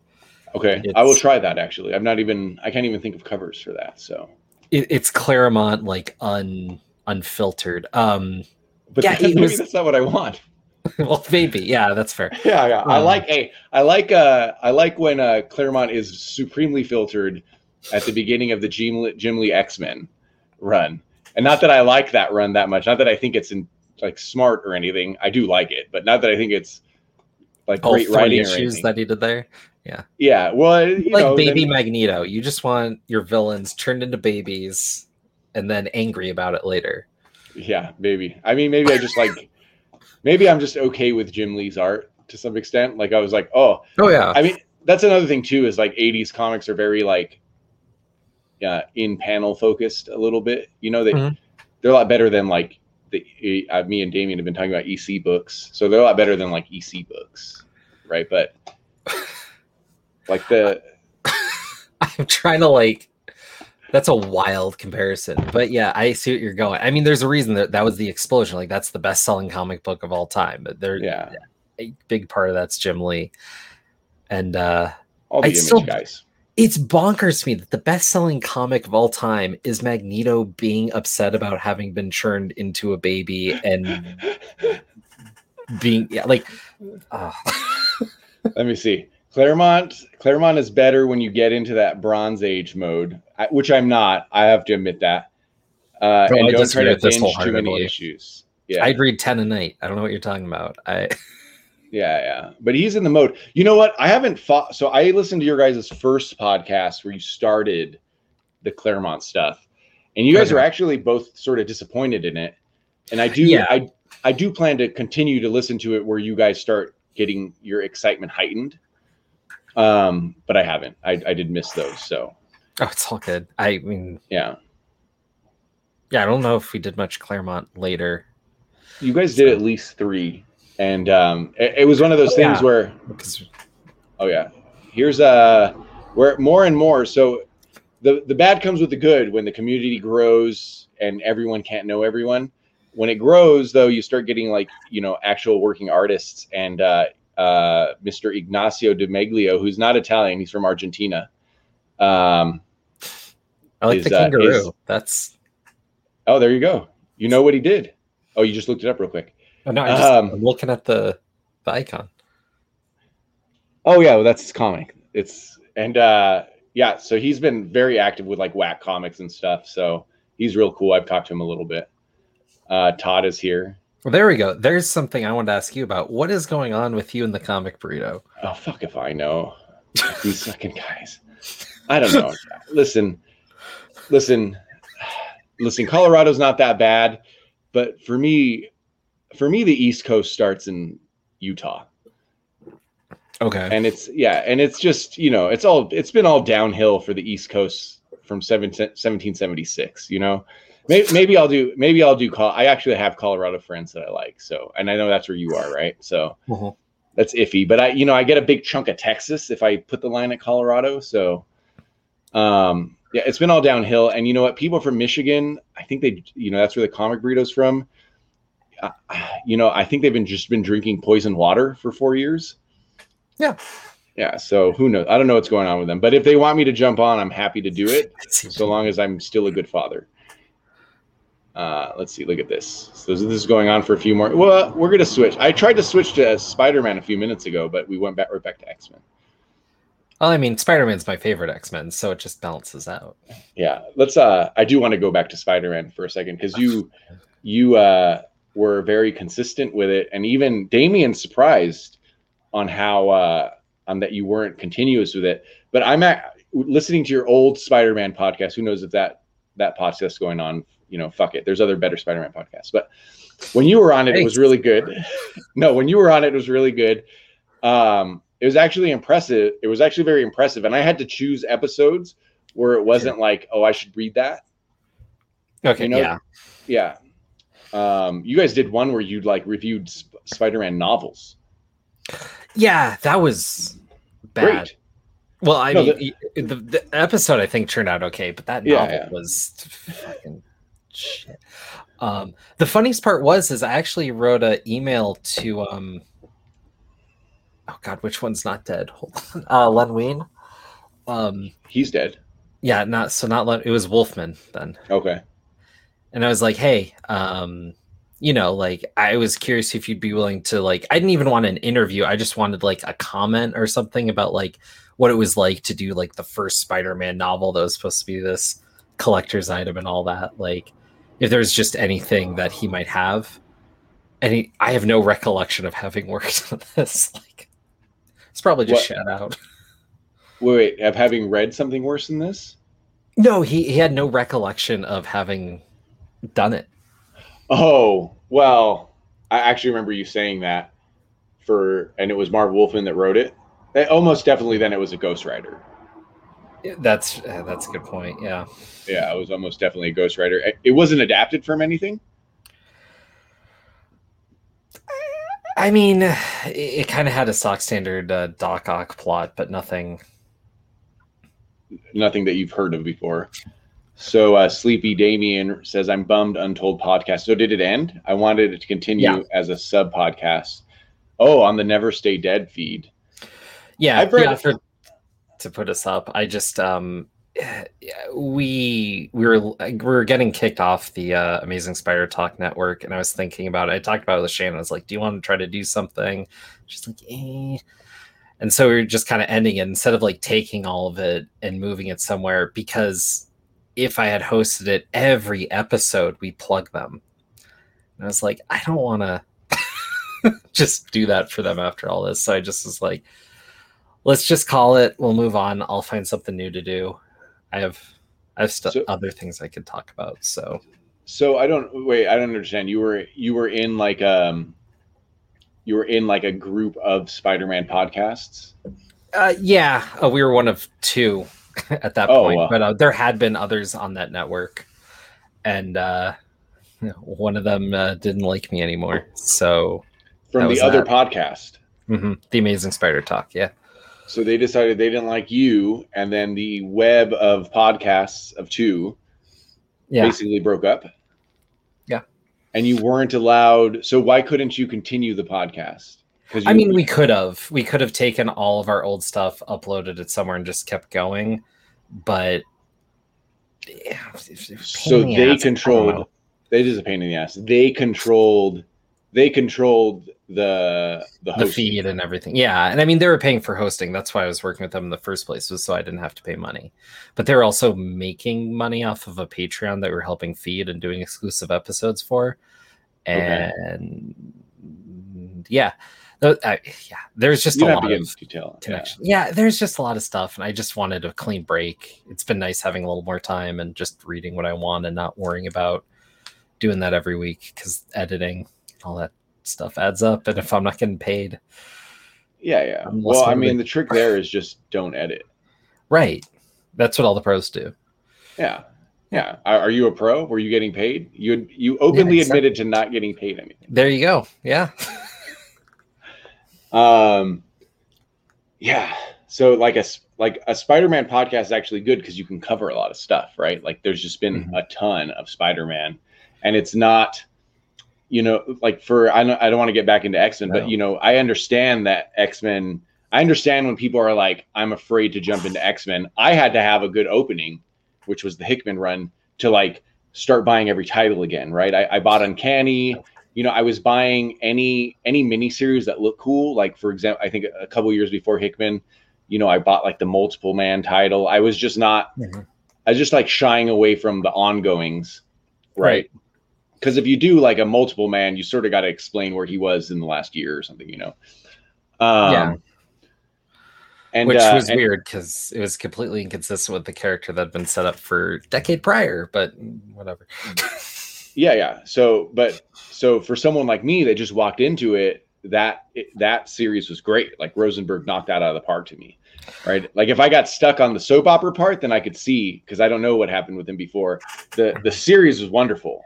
okay, I will try that actually. I can't even think of covers for that. So it's Claremont like unfiltered. But yeah, maybe that's not what I want. Well, maybe. Yeah, that's fair. Yeah. I like when Claremont is supremely filtered at the beginning of the Jim Lee X-Men run. And not that I like that run that much. Not that I think it's like smart or anything. I do like it, but not that I think it's like great writing issues or anything that he did there. Yeah. Well, you like know, baby then... Magneto. You just want your villains turned into babies and then angry about it later. Yeah, maybe. I mean, maybe I just like. Maybe I'm just okay with Jim Lee's art to some extent. Like I was like, oh yeah. I mean, that's another thing too. Is like 80s comics are very like. In panel focused a little bit, you know, they're a lot better than like me and Damien have been talking about EC books. So they're a lot better than like EC books. Right. But like I'm trying to like, That's a wild comparison, but yeah, I see what you're going. I mean, there's a reason that was the explosion. Like, that's the best-selling comic book of all time. But there, a big part of that's Jim Lee, and all the Image guys. It's bonkers to me that the best-selling comic of all time is Magneto being upset about having been churned into a baby and being Let me see. Claremont is better when you get into that Bronze Age mode, which I'm not. I have to admit that. And don't try to change too many issues. Yeah, I'd read 10 a night. I don't know what you're talking about. Yeah. But he's in the mode. You know what? I haven't fought. So I listened to your guys' first podcast where you started the Claremont stuff. And you guys were actually both sort of disappointed in it. And I do I do plan to continue to listen to it where you guys start getting your excitement heightened. But I haven't. I did miss those. So it's all good. I mean, I don't know if we did much Claremont later. You guys did at least 3. And it was one of those things where here's where more and more, so the bad comes with the good when the community grows and everyone can't know everyone. When it grows though, you start getting actual working artists, and Mr. Ignacio de Meglio, who's not Italian, he's from Argentina. I like the kangaroo. There you go. You know what he did. Oh, you just looked it up real quick. Oh, no, I'm looking at the icon. Oh yeah, well, that's his comic. So he's been very active with Whack Comics and stuff. So he's real cool. I've talked to him a little bit. Todd is here. Well, there we go. There's something I wanted to ask you about. What is going on with you and the comic burrito? Oh, fuck if I know. These fucking guys. I don't know. Listen. Colorado's not that bad, but for me, the East Coast starts in Utah. Okay. And it's just, it's been all downhill for the East Coast from 1776, Maybe I'll do I actually have Colorado friends that I like. So, and I know that's where you are, right? So that's iffy, but I get a big chunk of Texas if I put the line at Colorado. So, it's been all downhill. And you know what? People from Michigan, I think they, that's where the comic burrito's from. I think they've been drinking poison water for 4 years. Yeah. Yeah. So who knows? I don't know what's going on with them, but if they want me to jump on, I'm happy to do it. So long as I'm still a good father. Let's see. Look at this. So this is going on for a few more. Well, we're going to switch. I tried to switch to Spider-Man a few minutes ago, but we went right back to X-Men. Well, I mean, Spider-Man's my favorite X-Men, so it just balances out. Yeah. Let's, I do want to go back to Spider-Man for a second, because you were very consistent with it. And even Damien's surprised on how, on that you weren't continuous with it, but I'm listening to your old Spider-Man podcast. Who knows if that podcast's going on, fuck it. There's other better Spider-Man podcasts. But when you were on it, it was really good. No, when you were on it, it was really good. It was actually impressive. It was actually very impressive. And I had to choose episodes where it wasn't I should read that. Okay. Yeah. You guys did one where you'd reviewed Spider-Man novels. Yeah, that was bad. Great. Well, the episode I think turned out okay, but that novel was fucking shit. The funniest part was I actually wrote an email to which one's not dead? Hold on, Len Wein. He's dead. Yeah, not Len. It was Wolfman then. Okay. And I was like, hey, I was curious if you'd be willing to I didn't even want an interview. I just wanted a comment or something about what it was like to do the first Spider-Man novel that was supposed to be this collector's item and all that. If there's just anything that he might have. And I have no recollection of having worked on this. It's probably just shout out. Wait, of having read something worse than this? No, he had no recollection of having done it. Oh, well, I actually remember you saying that and it was Marv Wolfman that wrote it. Almost definitely then it was a ghostwriter. That's a good point, yeah. Yeah, it was almost definitely a ghostwriter. It wasn't adapted from anything? I mean, it kind of had a stock standard Doc Ock plot, but nothing that you've heard of before. So Sleepy Damien says, I'm bummed Untold podcast. So did it end? I wanted it to continue as a sub podcast. Oh, on the Never Stay Dead feed. Yeah, I've read to put us up. I just we were getting kicked off the Amazing Spider Talk network, and I was thinking about it. I talked about it with Shannon. I was like, do you want to try to do something? She's like, eh. And so we were just kind of ending it instead of like taking all of it and moving it somewhere, because if I had hosted it every episode, we plug them. And I was like, I don't want to just do that for them after all this. So I just was like, let's just call it. We'll move on. I'll find something new to do. I have other things I could talk about. So I don't understand. You were in like, you were in like a group of Spider-Man podcasts. We were one of two at that point, but there had been others on that network, and one of them didn't like me anymore. So from the other podcast, the Amazing Spider Talk, so they decided they didn't like you, and then the web of podcasts of two basically broke up. And you weren't allowed. So why couldn't you continue the podcast? I mean, we could have taken all of our old stuff, uploaded it somewhere, and just kept going. But so they controlled. It is a pain in the ass. They controlled the feed and everything. Yeah, and I mean, they were paying for hosting. That's why I was working with them in the first place, was so I didn't have to pay money. But they were also making money off of a Patreon that we were helping feed and doing exclusive episodes for. And there's just a lot of connection. Yeah, there's just a lot of stuff, and I just wanted a clean break. It's been nice having a little more time and just reading what I want and not worrying about doing that every week, because editing, all that stuff adds up, and if I'm not getting paid, the trick there is just don't edit, right? That's what all the pros do. Are you a pro? Were you getting paid? You openly admitted to not getting paid anything. There you go. So like a Spider-Man podcast is actually good, because you can cover a lot of stuff, right? Like there's just been a ton of Spider-Man, and it's not, you know, like I don't want to get back into X-Men, but you know, I understand that X-Men, I understand when people are like, I'm afraid to jump into X-Men. I had to have a good opening, which was the Hickman run, to like start buying every title again. Right. I bought Uncanny, you know, I was buying any miniseries that looked cool. Like for example, I think a couple years before Hickman, you know, I bought like the Multiple Man title. I was just not, I was just like shying away from the ongoings. Right. Because if you do like a Multiple Man, you sort of got to explain where he was in the last year or something, you know? And, which was weird, because it was completely inconsistent with the character that had been set up for a decade prior, but whatever. So for someone like me that just walked into it, that series was great. Like Rosenberg knocked that out of the park to me, right? Like if I got stuck on the soap opera part, then I could see, because I don't know what happened with him before. The series was wonderful.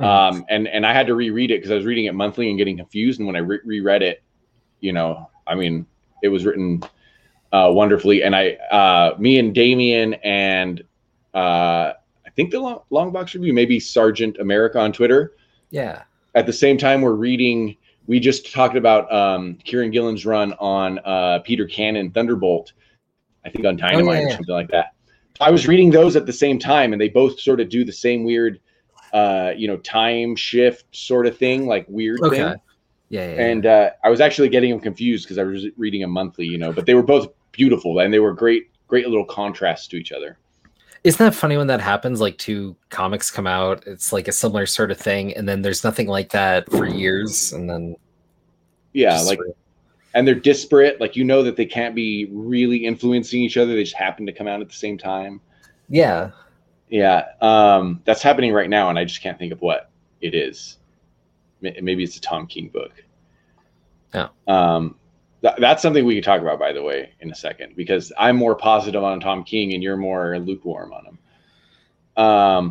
And I had to reread it, because I was reading it monthly and getting confused. And when I reread it, you know, I mean, it was written wonderfully. And me and Damien and I think the Long Box Review, maybe Sergeant America on Twitter. Yeah. At the same time, we just talked about Kieran Gillen's run on Peter Cannon Thunderbolt, I think on Dynamite or something like that. I was reading those at the same time, and they both sort of do the same weird time shift sort of thing, like weird thing. And I was actually getting them confused, because I was reading them monthly, you know, but they were both beautiful, and they were great little contrasts to each other. Isn't that funny when that happens? Like two comics come out, it's like a similar sort of thing, and then there's nothing like that for years, and then and they're disparate, like, you know, that they can't be really influencing each other, they just happen to come out at the same time. That's happening right now, and I just can't think of what it is. Maybe it's a Tom King book. That's something we can talk about, by the way, in a second, because I'm more positive on Tom King and you're more lukewarm on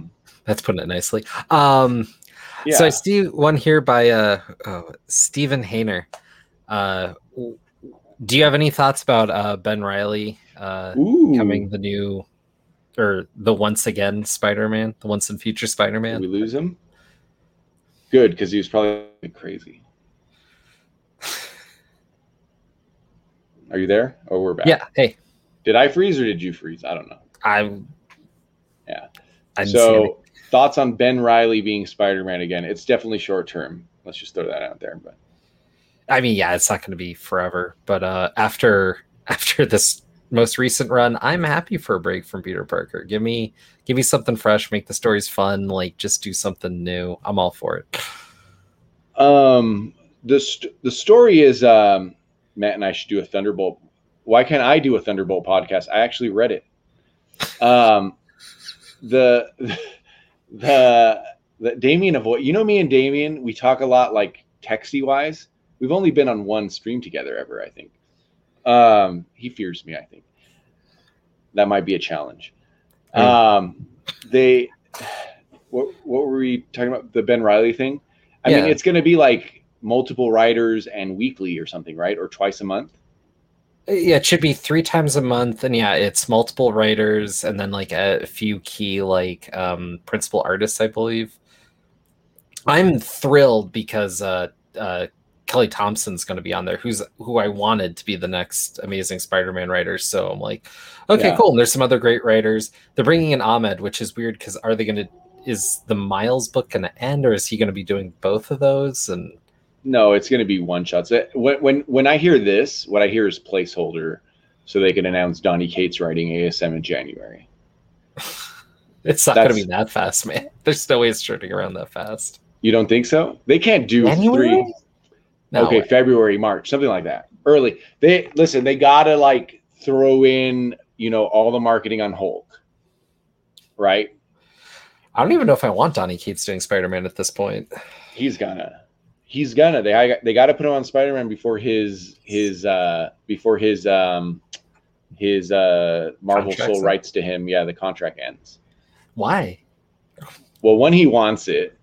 him. That's putting it nicely. So I see one here by Stephen Hayner. Do you have any thoughts about Ben Reilly becoming the new or the once again Spider-Man, the once and future Spider-Man. Did we lose him? Good, because he was probably crazy. Are you there? Oh, we're back. Yeah. Hey, did I freeze or did you freeze? I don't know. So thoughts on Ben Reilly being Spider-Man again? It's definitely short term. Let's just throw that out there. But I mean, yeah, it's not going to be forever. But after this most recent run, I'm happy for a break from Peter Parker. Give me something fresh. Make the stories fun. Like, just do something new. I'm all for it. The story is Matt and I should do a Thunderbolt. Why can't I do a Thunderbolt podcast? I actually read it. The Damien of what, you know, me and Damien, we talk a lot, like texty wise. We've only been on one stream together ever, I think. He fears me, I think. That might be a challenge. What were we talking about? The Ben Reilly thing? I mean, it's going to be like multiple writers and weekly or something, right? Or twice a month? Yeah, it should be 3 times a month. And yeah, it's multiple writers and then like a few key like principal artists, I believe. I'm thrilled because Kelly Thompson's going to be on there, who I wanted to be the next Amazing Spider-Man writer. So I'm like, okay, cool. And there's some other great writers. They're bringing in Ahmed, which is weird because is the Miles book going to end, or is he going to be doing both of those? And no, it's going to be one shot. So when I hear this, what I hear is placeholder, so they can announce Donny Cates writing ASM in January. It's not going to be that fast, man. There's no way it's turning around that fast. You don't think so? They can't do January? 3. No, okay, way. February, March, something like that. Early. They gotta like throw in, you know, all the marketing on Hulk, right? I don't even know if I want Donny Cates doing Spider-Man at this point. He's gonna. They got to put him on Spider-Man before his Marvel Soul rights to him. Yeah, the contract ends. Why? Well, one, he wants it.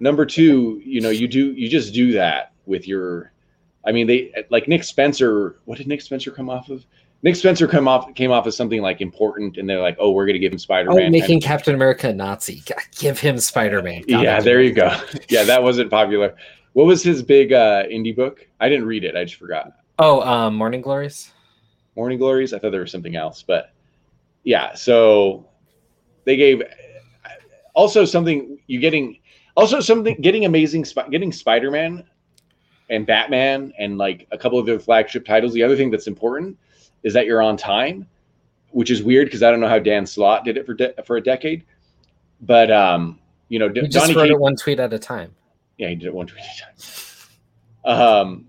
Number two, you know, you just do that with your. I mean, they like Nick Spencer. What did Nick Spencer come off of? Nick Spencer came off as something like important, and they're like, "Oh, we're gonna give him Spider-Man." Oh, making Captain America a Nazi. Give him Spider-Man. Yeah, there you go. Yeah, that wasn't popular. What was his big indie book? I didn't read it. I just forgot. Oh, Morning Glories? Morning Glories? I thought there was something else. But yeah, so they gave also something you're getting. Also something getting amazing. Getting Spider-Man and Batman and like a couple of their flagship titles. The other thing that's important is that you're on time, which is weird because I don't know how Dan Slott did it for a decade. But, you know, you just wrote it one tweet at a time. Yeah, he did it one tweet at a time.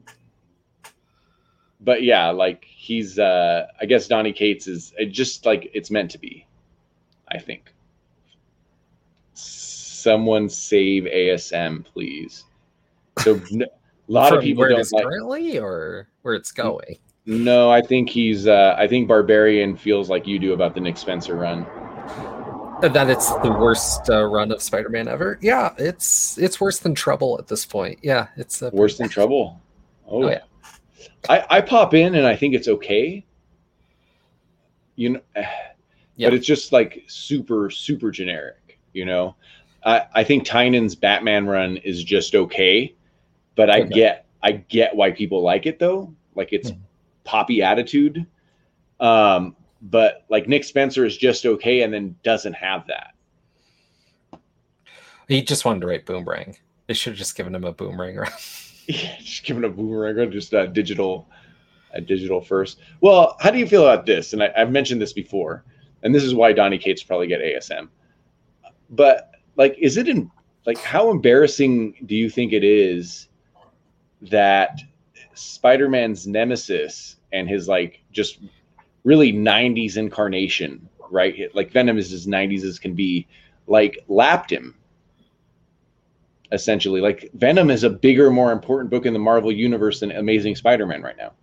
But yeah, like he's, I guess Donny Cates is just like it's meant to be, I think. Someone save ASM, please. So a lot of people don't like currently or where it's going. No, I think I think Barbarian feels like you do about the Nick Spencer run. That it's the worst run of Spider-Man ever. Yeah, it's worse than Trouble at this point. Yeah, it's worse than Trouble. Oh yeah, I pop in and I think it's okay. You know, but it's just like super super generic. You know, I think Tynan's Batman run is just okay, but I get why people like it though. Like it's poppy attitude. But like Nick Spencer is just okay and then doesn't have that. He just wanted to write Boomerang. They should have just given him a Boomerang run. Yeah, just given a Boomerang run, just a digital first. Well, how do you feel about this? And I've mentioned this before, and this is why Donny Cates probably get ASM. But like, is it how embarrassing do you think it is that Spider-Man's nemesis and his like just really 90s incarnation, right? Like Venom is as 90s as can be, like lapped him essentially. Like Venom is a bigger, more important book in the Marvel universe than Amazing Spider-Man right now.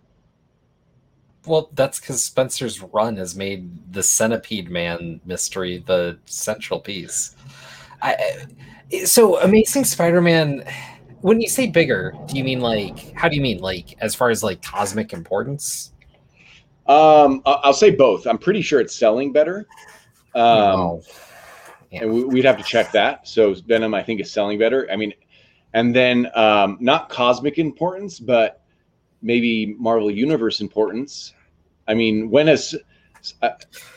Well, that's because Spencer's run has made the Centipede Man mystery the central piece. So Amazing Spider-Man, when you say bigger, do you mean like, how do you mean? Like as far as like cosmic importance? I'll say both. I'm pretty sure it's selling better. Yeah. And we'd have to check that. So Venom, I think, is selling better. I mean, and then not cosmic importance, but maybe Marvel Universe importance. I mean, when has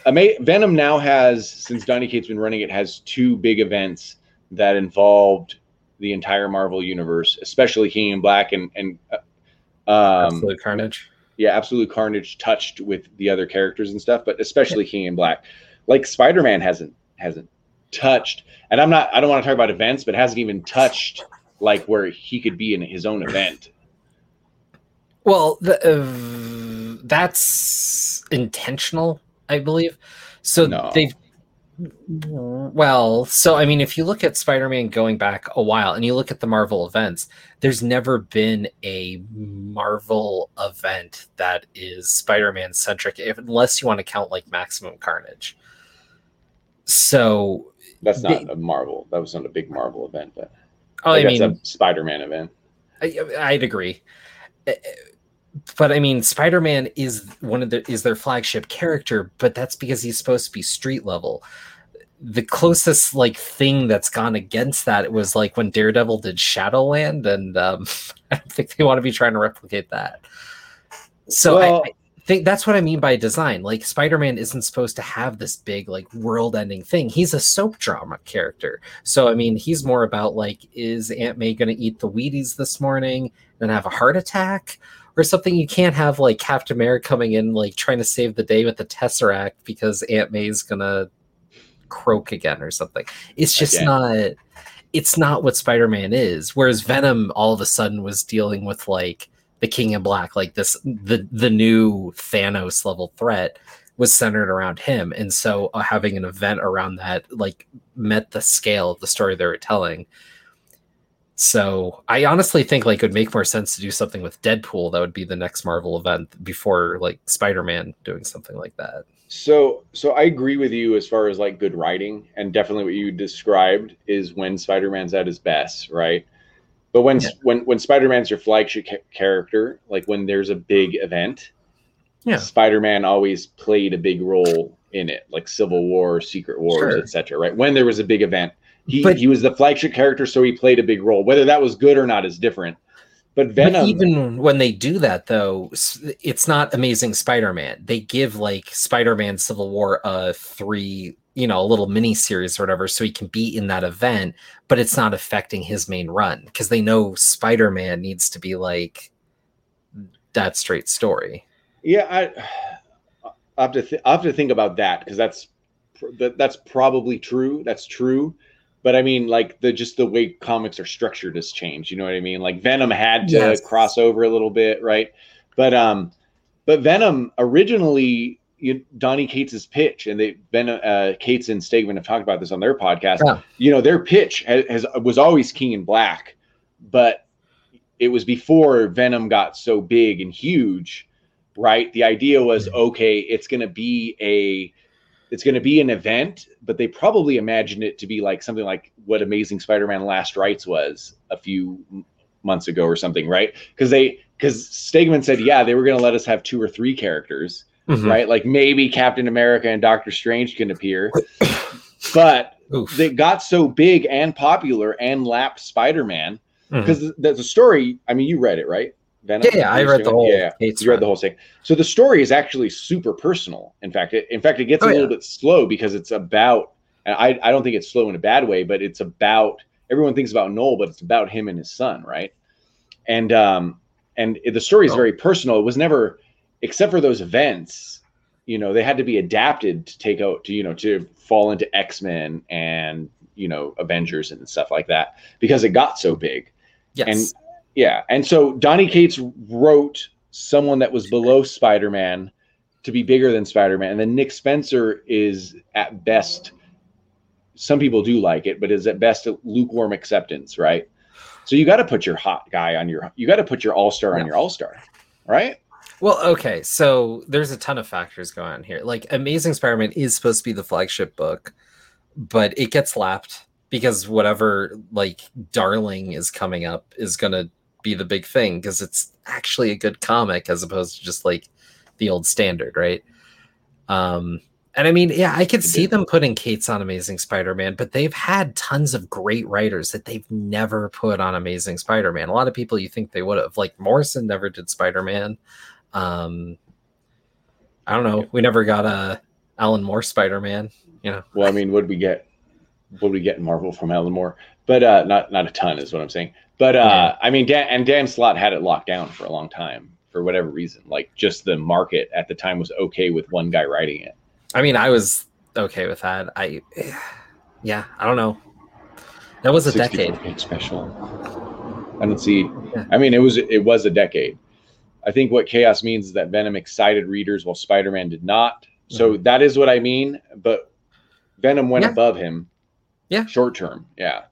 Venom now has, since Donny Cates been running it, has two big events that involved the entire Marvel Universe, especially King in Black and Absolute Carnage. Yeah, Absolute Carnage touched with the other characters and stuff, but especially King in Black. Like Spider-Man hasn't touched, and I don't want to talk about events, but hasn't even touched like where he could be in his own event. Well, that's intentional, I believe. So I mean, if you look at Spider-Man going back a while and you look at the Marvel events, there's never been a Marvel event that is Spider-Man centric, unless you want to count like Maximum Carnage. So that's not a Marvel. That was not a big Marvel event, but that's a Spider-Man event. I'd agree. But I mean, Spider-Man is their flagship character, but that's because he's supposed to be street level. The closest like thing that's gone against that was like when Daredevil did Shadowland, and I don't think they want to be trying to replicate that. So I think that's what I mean by design. Like Spider-Man isn't supposed to have this big like world-ending thing. He's a soap drama character. So I mean, he's more about like, is Aunt May going to eat the Wheaties this morning and have a heart attack or something? You can't have like Captain America coming in like trying to save the day with the Tesseract because Aunt May's going to croak again or something. It's just not what Spider-Man is. Whereas Venom all of a sudden was dealing with like the King in Black, like this, the new Thanos level threat was centered around him. And so having an event around that, like met the scale of the story they were telling. So I honestly think like it would make more sense to do something with Deadpool. That would be the next Marvel event before like Spider-Man doing something like that. So I agree with you as far as like good writing, and definitely what you described is when Spider-Man's at his best. Right. But when Spider-Man's your flagship character, like when there's a big event, Spider-Man always played a big role in it, like Civil War, Secret Wars, etc. Right? When there was a big event, he was the flagship character, so he played a big role. Whether that was good or not is different. But Venom, but even when they do that, though, it's not Amazing Spider-Man. They give like Spider-Man Civil War three. You know, a little mini series or whatever, so he can be in that event, but it's not affecting his main run because they know Spider-Man needs to be like that straight story. Yeah, I have to think about that because that's probably true. That's true, but I mean, like the way comics are structured has changed. You know what I mean? Like Venom had to cross over a little bit, right? But Venom originally. Donny Cates's pitch, and they've been Cates and Stegman have talked about this on their podcast. Yeah. You know, their pitch was always King in Black, but it was before Venom got so big and huge, right? The idea was okay, it's going to be an event, but they probably imagined it to be like something like what Amazing Spider-Man Last Rites was a few months ago or something, right? Because Stegman said, they were going to let us have two or three characters. Mm-hmm. Right, like maybe Captain America and Doctor Strange can appear, but they got so big and popular and lapped Spider-Man because that's a story. I mean, you read it, right? Venom, I read the whole. You read the whole thing. So the story is actually super personal. In fact, it gets a little bit slow because it's about. And I don't think it's slow in a bad way, but it's about everyone thinks about Noel, but it's about him and his son, right? And the story is very personal. It was never. Except for those events, you know, they had to be adapted to take out to fall into X-Men and, Avengers and stuff like that because it got so big. Yes. And so Donny Cates wrote someone that was below Spider-Man to be bigger than Spider-Man. And then Nick Spencer is at best, some people do like it, but is at best a lukewarm acceptance, right? So you got to put your hot guy you got to put your all-star on your all-star, right? Well, okay, so there's a ton of factors going on here. Like, Amazing Spider-Man is supposed to be the flagship book, but it gets lapped because whatever, like, Darling is coming up is going to be the big thing because it's actually a good comic as opposed to just, like, the old standard, right? And I mean, yeah, I could see them putting Cates on Amazing Spider-Man, but they've had tons of great writers that they've never put on Amazing Spider-Man. A lot of people you think they would have, like Morrison never did Spider-Man. I don't know. We never got a Alan Moore Spider-Man, you know? Well, I mean, would we get in Marvel from Alan Moore? But not a ton is what I'm saying. But I mean, Dan Slott had it locked down for a long time for whatever reason. Like, just the market at the time was okay with one guy writing it. I mean, I was okay with that. I don't know. That was a decade special. I don't see. Yeah. I mean, it was a decade. I think what chaos means is that Venom excited readers while Spider-Man did not. So that is what I mean. But Venom went above him. Yeah. Short term. Yeah.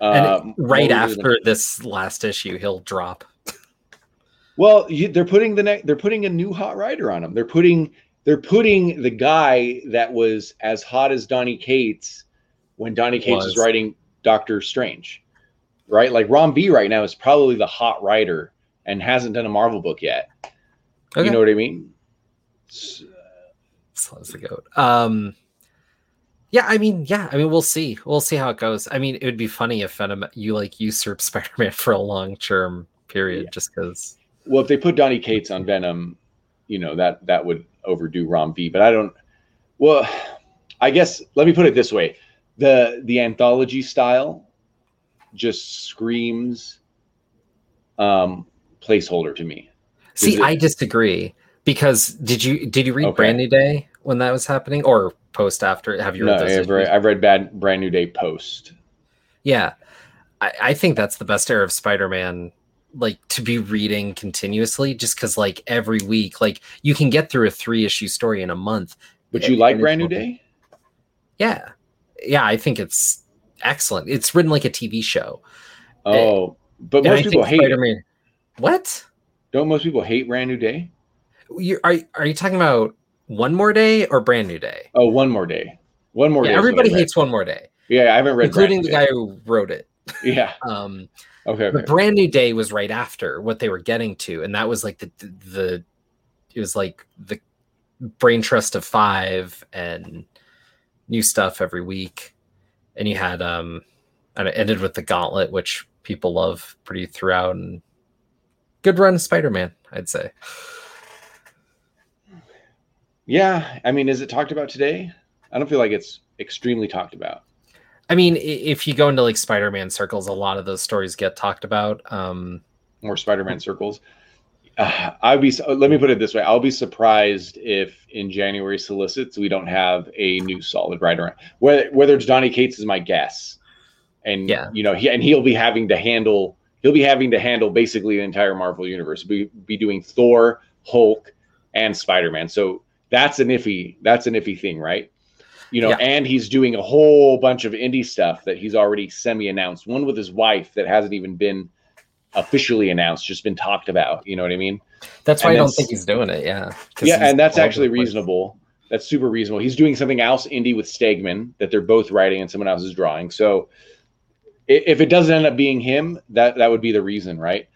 And right after this last issue, he'll drop. Well, they're putting a new hot writer on him. They're putting the guy that was as hot as Donny Cates when Donny Cates was writing Doctor Strange, right? Like Ron B right now is probably the hot writer and hasn't done a Marvel book yet. Okay. You know what I mean? Slows the goat. Yeah, I mean, we'll see. We'll see how it goes. I mean, it would be funny if Venom usurp Spider-Man for a long-term period, just because. Well, if they put Donny Cates on Venom, you know that would overdo Ron B. But I don't. Well, I guess let me put it this way: the anthology style just screams placeholder to me. See, I disagree because did you read Brand New Day when that was happening, or? Post after have you read those? I've read Brand New Day post. Yeah, I think that's the best era of Spider-Man, like to be reading continuously, just because like every week, like you can get through a 3-issue story in a month. But you like Brand New Day? Yeah, I think it's excellent. It's written like a TV show. Oh, but most people hate Spider-Man. What? Don't most people hate Brand New Day? Are you talking about? One More Day or Brand New Day? Oh, One More Day. One More Day. Everybody hates One More Day. Yeah, I haven't read including the guy who wrote it. Yeah. Okay. But Brand New Day was right after what they were getting to, and that was like it was like the brain trust of 5 and new stuff every week, and you had and it ended with the Gauntlet, which people love pretty throughout, and good run Spider-Man, I'd say. Yeah, I mean, is it talked about today? I don't feel like it's extremely talked about. I mean, if you go into like Spider-Man circles, a lot of those stories get talked about. More Spider-Man circles. Let me put it this way: I'll be surprised if in January solicits we don't have a new solid writer. Whether it's Donny Cates is my guess, and you know, he'll be having to handle basically the entire Marvel universe. We'll be doing Thor, Hulk, and Spider-Man. So. That's an iffy thing, right? You know, and he's doing a whole bunch of indie stuff that he's already semi-announced. One with his wife that hasn't even been officially announced, just been talked about. You know what I mean? That's why I don't think he's doing it. Yeah. Yeah, and that's actually reasonable. That's super reasonable. He's doing something else indie with Stegman that they're both writing and someone else is drawing. So if it doesn't end up being him, that would be the reason, right?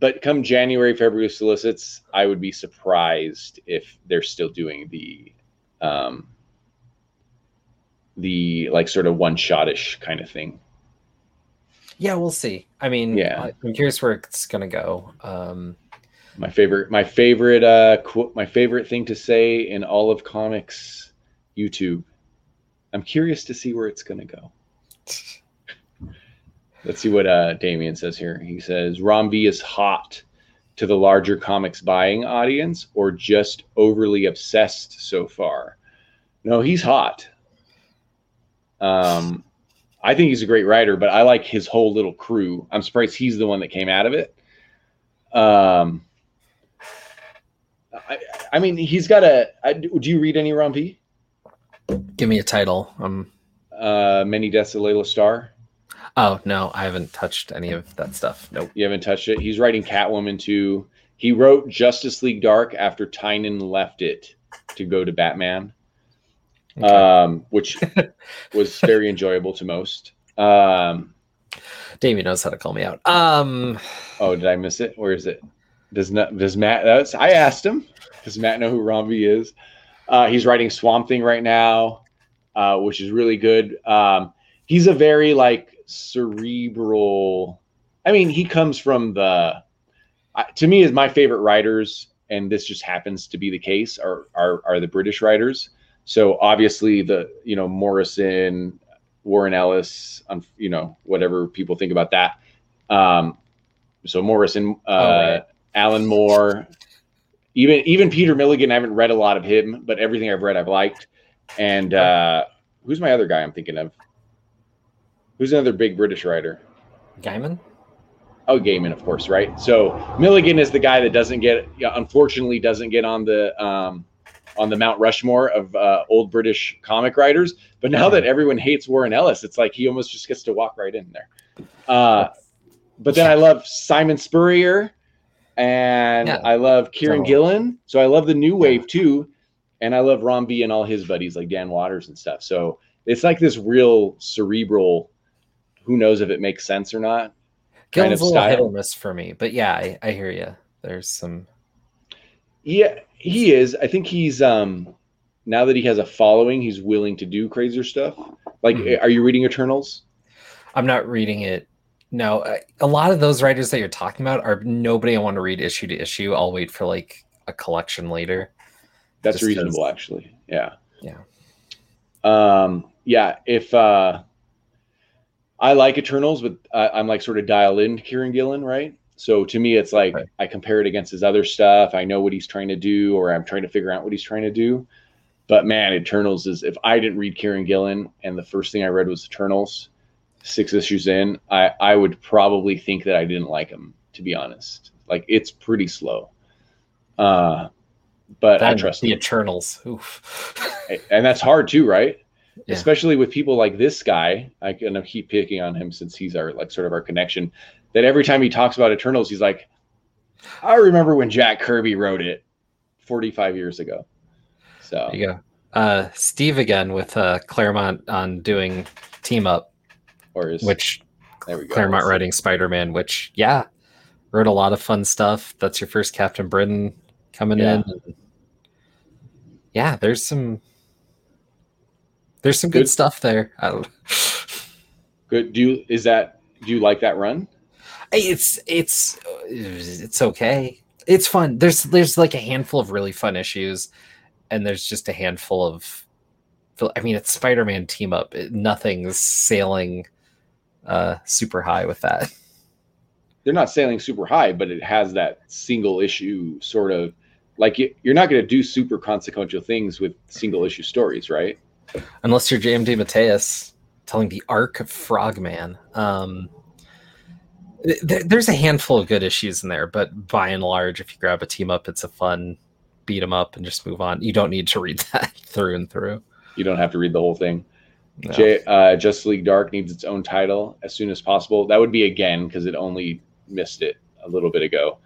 But come January, February solicits, I would be surprised if they're still doing the like sort of one-shot-ish kind of thing. Yeah, we'll see. I mean, I'm curious where it's gonna go. My favorite thing to say in all of comics, YouTube. I'm curious to see where it's gonna go. Let's see what Damien says here. He says, Ron B is hot to the larger comics buying audience or just overly obsessed so far. No, he's hot. I think he's a great writer, but I like his whole little crew. I'm surprised he's the one that came out of it. I mean, he's got do you read any Ron B? Give me a title. Many Deaths of Layla Starr. Oh, no, I haven't touched any of that stuff. Nope. You haven't touched it? He's writing Catwoman 2. He wrote Justice League Dark after Tynan left it to go to Batman, okay. Which was very enjoyable to most. Damien knows how to call me out. Oh, did I miss it? Where is it? Does Matt know who Ron B is? He's writing Swamp Thing right now, which is really good. He's a very like cerebral. I mean, he comes from to me, is my favorite writers, and this just happens to be the case, are the British writers. So obviously Morrison, Warren Ellis, whatever people think about that. So Morrison, Alan Moore, even Peter Milligan. I haven't read a lot of him, but everything I've read, I've liked. And who's my other guy I'm thinking of? Who's another big British writer? Gaiman? Oh, Gaiman, of course, right? So Milligan is the guy that unfortunately doesn't get on the Mount Rushmore of old British comic writers. But now that everyone hates Warren Ellis, it's like he almost just gets to walk right in there. But then I love Simon Spurrier, and I love Kieran Gillen. So I love the new wave too. And I love Ron B and all his buddies like Dan Waters and stuff. So it's like this real cerebral, who knows if it makes sense or not. Gillen's a little hit or miss for me, but yeah, I hear you. There's some. Yeah, he is. I think he's, now that he has a following, he's willing to do crazier stuff. Like, Are you reading Eternals? I'm not reading it. No, a lot of those writers that you're talking about are nobody I want to read issue to issue. I'll wait for like a collection later. That's just reasonable, actually. Yeah. Yeah. If I like Eternals, but I'm like sort of dialed in to Kieran Gillen, right? So to me, it's like I compare it against his other stuff. I know what he's trying to do, or I'm trying to figure out what he's trying to do. But man, Eternals is, if I didn't read Kieran Gillen and the first thing I read was Eternals, 6 issues in, I would probably think that I didn't like him, to be honest. Like, it's pretty slow. But I trust the Eternals. Oof. And that's hard too, right? Yeah. Especially with people like this guy. I kind of keep picking on him since he's our like sort of our connection, that every time he talks about Eternals, he's like, I remember when Jack Kirby wrote it 45 years ago. So there you go. Steve again with Claremont on doing Team Up. Claremont writing Spider-Man, which wrote a lot of fun stuff. That's your first Captain Britain coming in. Yeah, there's some good stuff there. I don't know. Good. Do you like that run? It's okay. It's fun. There's like a handful of really fun issues, and there's just a handful of, I mean, it's Spider-Man Team Up. Nothing's sailing super high with that. They're not sailing super high, but it has that single issue sort of, like, you're not going to do super consequential things with single issue stories, right? Unless you're JMD Mateus telling the arc of Frogman. There's a handful of good issues in there, but by and large, if you grab a Team Up, it's a fun beat 'em up and just move on. You don't need to read that through and through. You don't have to read the whole thing. No. Justice League Dark needs its own title as soon as possible. That would be again, because it only missed it a little bit ago.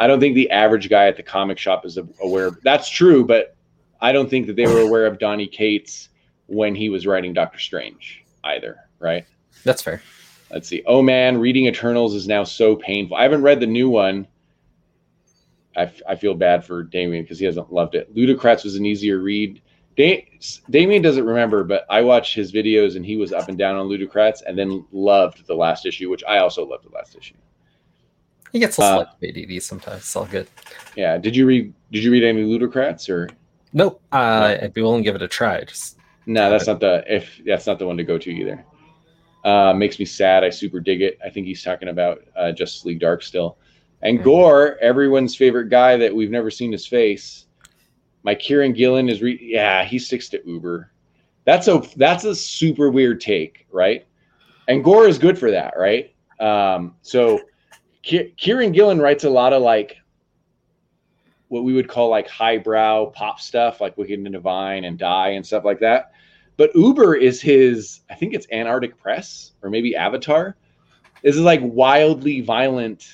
I don't think the average guy at the comic shop is aware. That's true, but I don't think that they were aware of Donny Cates when he was writing Doctor Strange either, right? That's fair. Let's see. Oh man, reading Eternals is now so painful. I haven't read the new one. I feel bad for Damien because he hasn't loved it. Ludocrats was an easier read. Damien doesn't remember, but I watched his videos and he was up and down on Ludocrats and then loved the last issue, which I also loved the last issue. He gets a slight ADD sometimes. It's all good. Yeah. Did you read any Ludocrats or? Nope. I'd be willing to give it a try. That's not the one to go to either. Makes me sad. I super dig it. I think he's talking about Justice League Dark still. And Gore, everyone's favorite guy that we've never seen his face. My Kieran Gillen is he sticks to Uber. That's a super weird take, right? And Gore is good for that, right? So Kieran Gillen writes a lot of like what we would call like highbrow pop stuff, like Wicked and Divine and Die and stuff like that. But Uber is his, I think it's Antarctic Press or maybe Avatar. This is like wildly violent.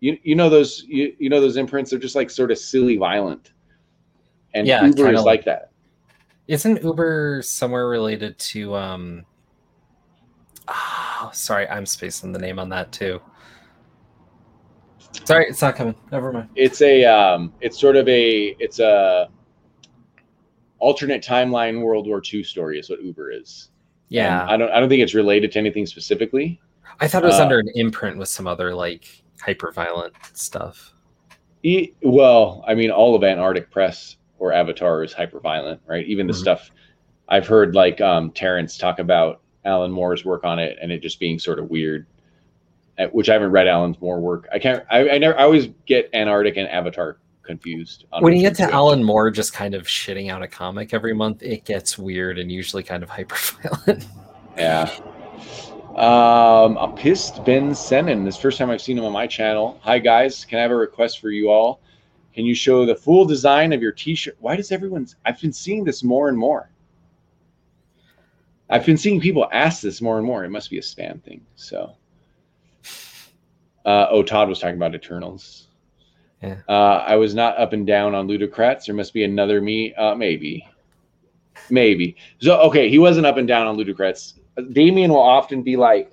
You know those imprints, they're just like sort of silly violent. And Uber is like that. Isn't Uber somewhere related to I'm spacing the name on that too. Sorry, it's not coming. Never mind. It's a alternate timeline World War II story is what Uber is. Yeah. And I don't think it's related to anything specifically. I thought it was under an imprint with some other like hyper-violent stuff. Well, I mean, all of Antarctic Press or Avatar is hyper-violent, right? Even the stuff I've heard, like Terrence talk about Alan Moore's work on it and it just being sort of weird, which I haven't read Alan Moore's work. I always get Antarctic and Avatar confused. When you get to Alan Moore just kind of shitting out a comic every month, it gets weird and usually kind of hyper-violent. Yeah. I'm pissed Ben Senin. This is the first time I've seen him on my channel. Hi, guys. Can I have a request for you all? Can you show the full design of your T-shirt? Why does everyone's... I've been seeing this more and more. I've been seeing people ask this more and more. It must be a spam thing. So, Todd was talking about Eternals. Yeah. I was not up and down on Ludocrats. There must be another me. Maybe. So, okay, he wasn't up and down on Ludocrats. Damien will often be like,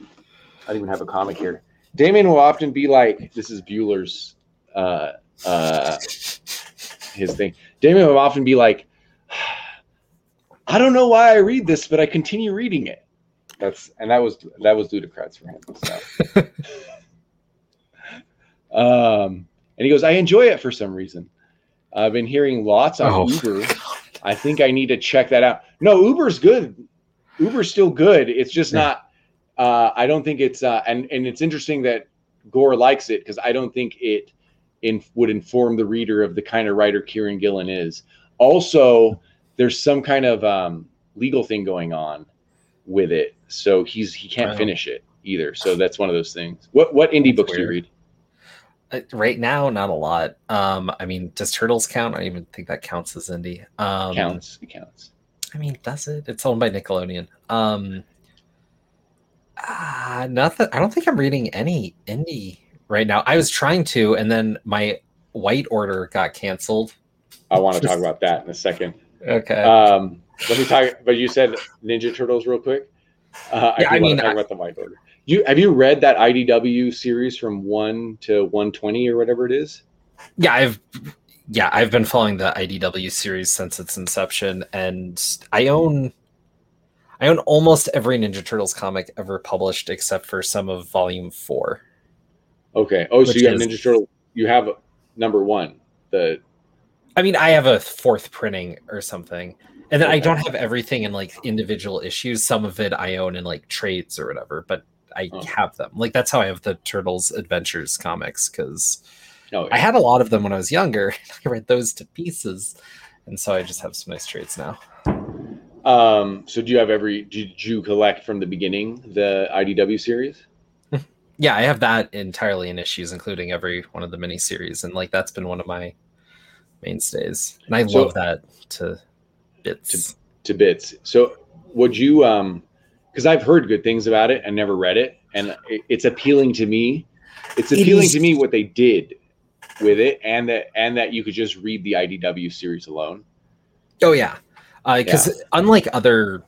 I don't even have a comic here. Damien will often be like, this is Bueller's, his thing. Damien will often be like, I don't know why I read this, but I continue reading it. That was Ludocrats for him. So. And he goes, I enjoy it for some reason. I've been hearing lots on Uber. God. I think I need to check that out. No, Uber's good. Uber's still good. It's just not, I don't think it's, and it's interesting that Gore likes it because I don't think it would inform the reader of the kind of writer Kieran Gillen is. Also, there's some kind of legal thing going on with it. So he can't finish it either. So that's one of those things. What indie books do you read? Right now, not a lot. I mean, does Turtles count? I don't even think that counts as indie. It counts. I mean, does it? It's owned by Nickelodeon. Nothing. I don't think I'm reading any indie right now. I was trying to, and then my White Order got canceled. I want to talk about that in a second. Okay. Let me talk. But you said Ninja Turtles real quick. I want to talk about the White Order. Have you read that IDW series from 1 to 120 or whatever it is? Yeah, I've been following the IDW series since its inception, and I own almost every Ninja Turtles comic ever published except for some of Volume 4. Okay. Oh, so you have Ninja Turtles. You have number 1. I have a 4th printing or something, and then I don't have everything in like individual issues. Some of it I own in like trades or whatever, but I have them. Like that's how I have the Turtles Adventures comics because. Oh, yeah. I had a lot of them when I was younger. I read those to pieces, and so I just have some nice trades now. So do you have did you collect from the beginning the IDW series? Yeah, I have that entirely in issues, including every one of the miniseries, and like that's been one of my mainstays. And I love that to bits. So would you? Because I've heard good things about it and never read it, and it's appealing to me. It's appealing to me what they did with it, and that you could just read the IDW series alone. Oh yeah, because unlike other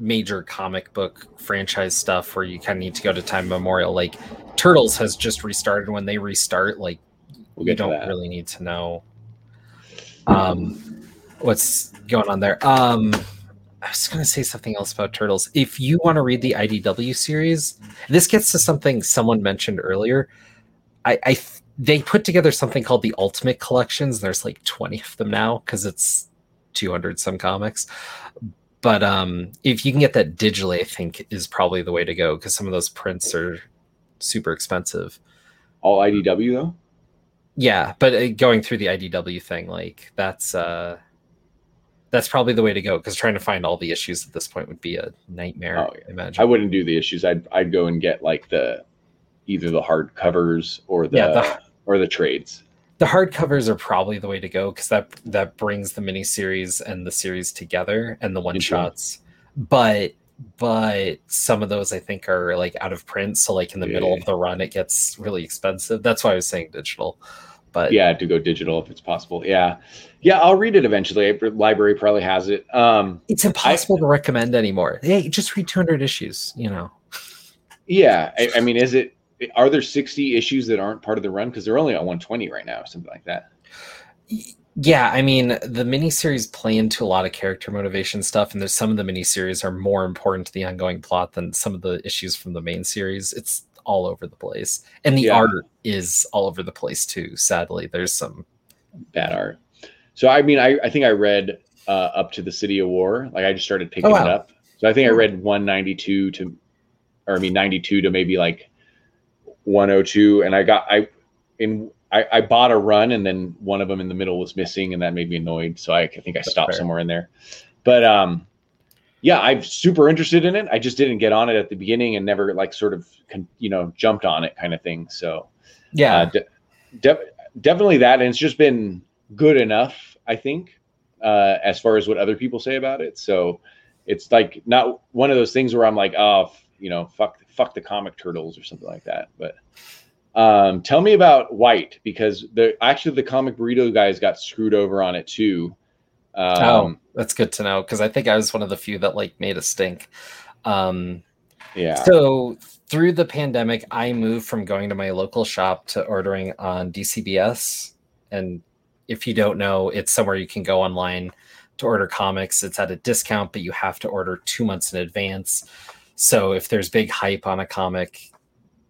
major comic book franchise stuff where you kind of need to go to time memorial, like Turtles has just restarted. When they restart, like you don't really need to know what's going on there. I was going to say something else about Turtles. If you want to read the IDW series, this gets to something someone mentioned earlier. They put together something called the Ultimate Collections. There's like 20 of them now because it's 200 some comics. But if you can get that digitally, I think is probably the way to go because some of those prints are super expensive. All IDW though? Yeah, but going through the IDW thing, like that's probably the way to go because trying to find all the issues at this point would be a nightmare. Oh, yeah. I imagine. I wouldn't do the issues. I'd go and get like either the hard covers or the trades. The hard covers are probably the way to go because that brings the miniseries and the series together and the one shots. But some of those I think are like out of print. So like in the middle of the run, it gets really expensive. That's why I was saying digital. But yeah, to go digital if it's possible. Yeah, I'll read it eventually. Library probably has it. It's impossible to recommend anymore. Hey, just read 200 issues, you know. Yeah, I mean, are there 60 issues that aren't part of the run? Because they're only at 120 right now, or something like that. Yeah, I mean, the miniseries play into a lot of character motivation stuff, and there's some of the miniseries are more important to the ongoing plot than some of the issues from the main series. It's all over the place. And the art is all over the place, too, sadly. There's some bad art. So, I mean, I think I read up to the City of War. Like, I just started picking it up. So I think I read 192 to, or I mean, 92 to maybe like 102. And I got, I bought a run, and then one of them in the middle was missing, and that made me annoyed. So I think I stopped somewhere in there. But yeah, I'm super interested in it. I just didn't get on it at the beginning and never like sort of, you know, jumped on it kind of thing. So yeah, definitely that. And it's just been good enough, I think, as far as what other people say about it. So it's like not one of those things where I'm like, oh, you know, fuck the comic turtles or something like that. But tell me about White, because the comic burrito guys got screwed over on it too. That's good to know, because I think I was one of the few that like made a stink. So through the pandemic, I moved from going to my local shop to ordering on DCBS. And if you don't know, it's somewhere you can go online to order comics. It's at a discount, but you have to order 2 months in advance. So if there's big hype on a comic,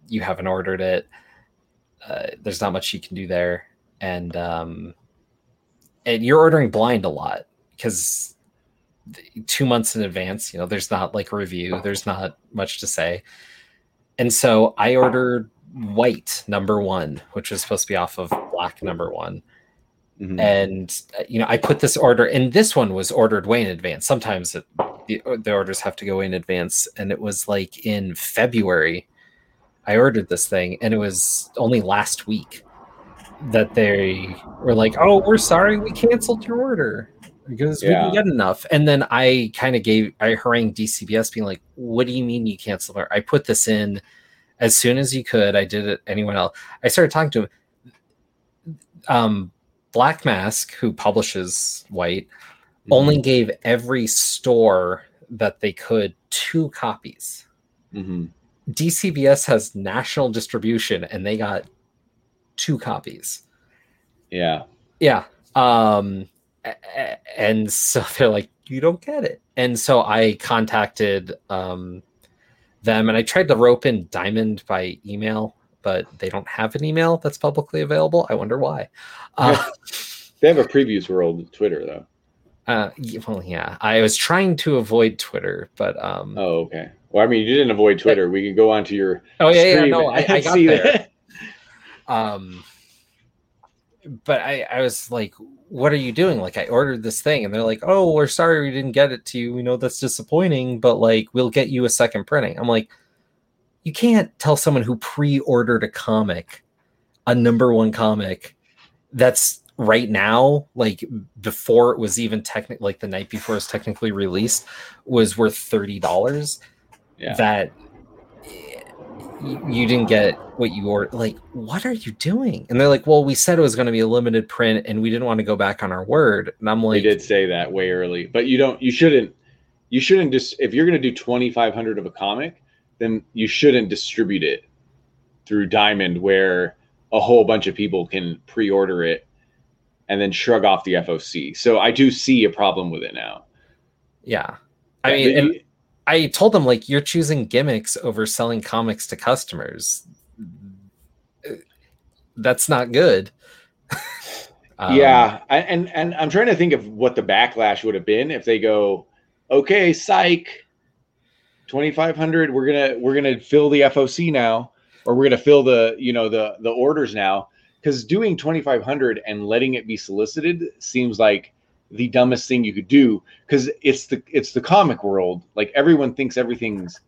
you haven't ordered it, there's not much you can do there. And you're ordering blind a lot, because 2 months in advance, you know, there's not like a review, there's not much to say. And so I ordered White #1, which was supposed to be off of Black #1. Mm-hmm. And, you know, I put this order, and this one was ordered way in advance. Sometimes the orders have to go in advance. And it was like in February, I ordered this thing, and it was only last week that they were like, oh, we're sorry, we canceled your order because we didn't get enough. And then I kind of harangued DCBS being like, what do you mean you canceled our? I put this in as soon as you could. I did it. Anyone else? I started talking to him. Black Mask, who publishes White, mm-hmm. only gave every store that they could 2 copies. Mm-hmm. DCBS has national distribution, and they got 2 copies. Yeah. And so they're like, you don't get it. And so I contacted them, and I tried to rope in Diamond by email, but they don't have an email that's publicly available. I wonder why. They have a previews world Twitter, though. I was trying to avoid Twitter, but okay. Well, I mean, you didn't avoid Twitter. We can go on to your stream. No, I got there. That. But I was like, what are you doing? Like, I ordered this thing, and they're like, oh, we're sorry we didn't get it to you. We know that's disappointing, but like, we'll get you a second printing. I'm like, you can't tell someone who pre-ordered a comic, a #1 comic, that's right now, like before it was even technically, like the night before it was technically released, was worth $30. Yeah. That you didn't get what you ordered. Like, what are you doing? And they're like, well, we said it was going to be a limited print, and we didn't want to go back on our word. And I'm like, they did say that way early, but you shouldn't just, if you're going to do 2,500 of a comic, then you shouldn't distribute it through Diamond, where a whole bunch of people can pre-order it and then shrug off the FOC. So I do see a problem with it now. Yeah. I mean, and I told them, like, you're choosing gimmicks over selling comics to customers. That's not good. Yeah. And I'm trying to think of what the backlash would have been if they go, okay, psych, 2,500. We're going to fill the FOC now, or we're going to fill the, you know, the orders now. Because doing 2,500 and letting it be solicited seems like the dumbest thing you could do, because it's the comic world. Like, everyone thinks everything's,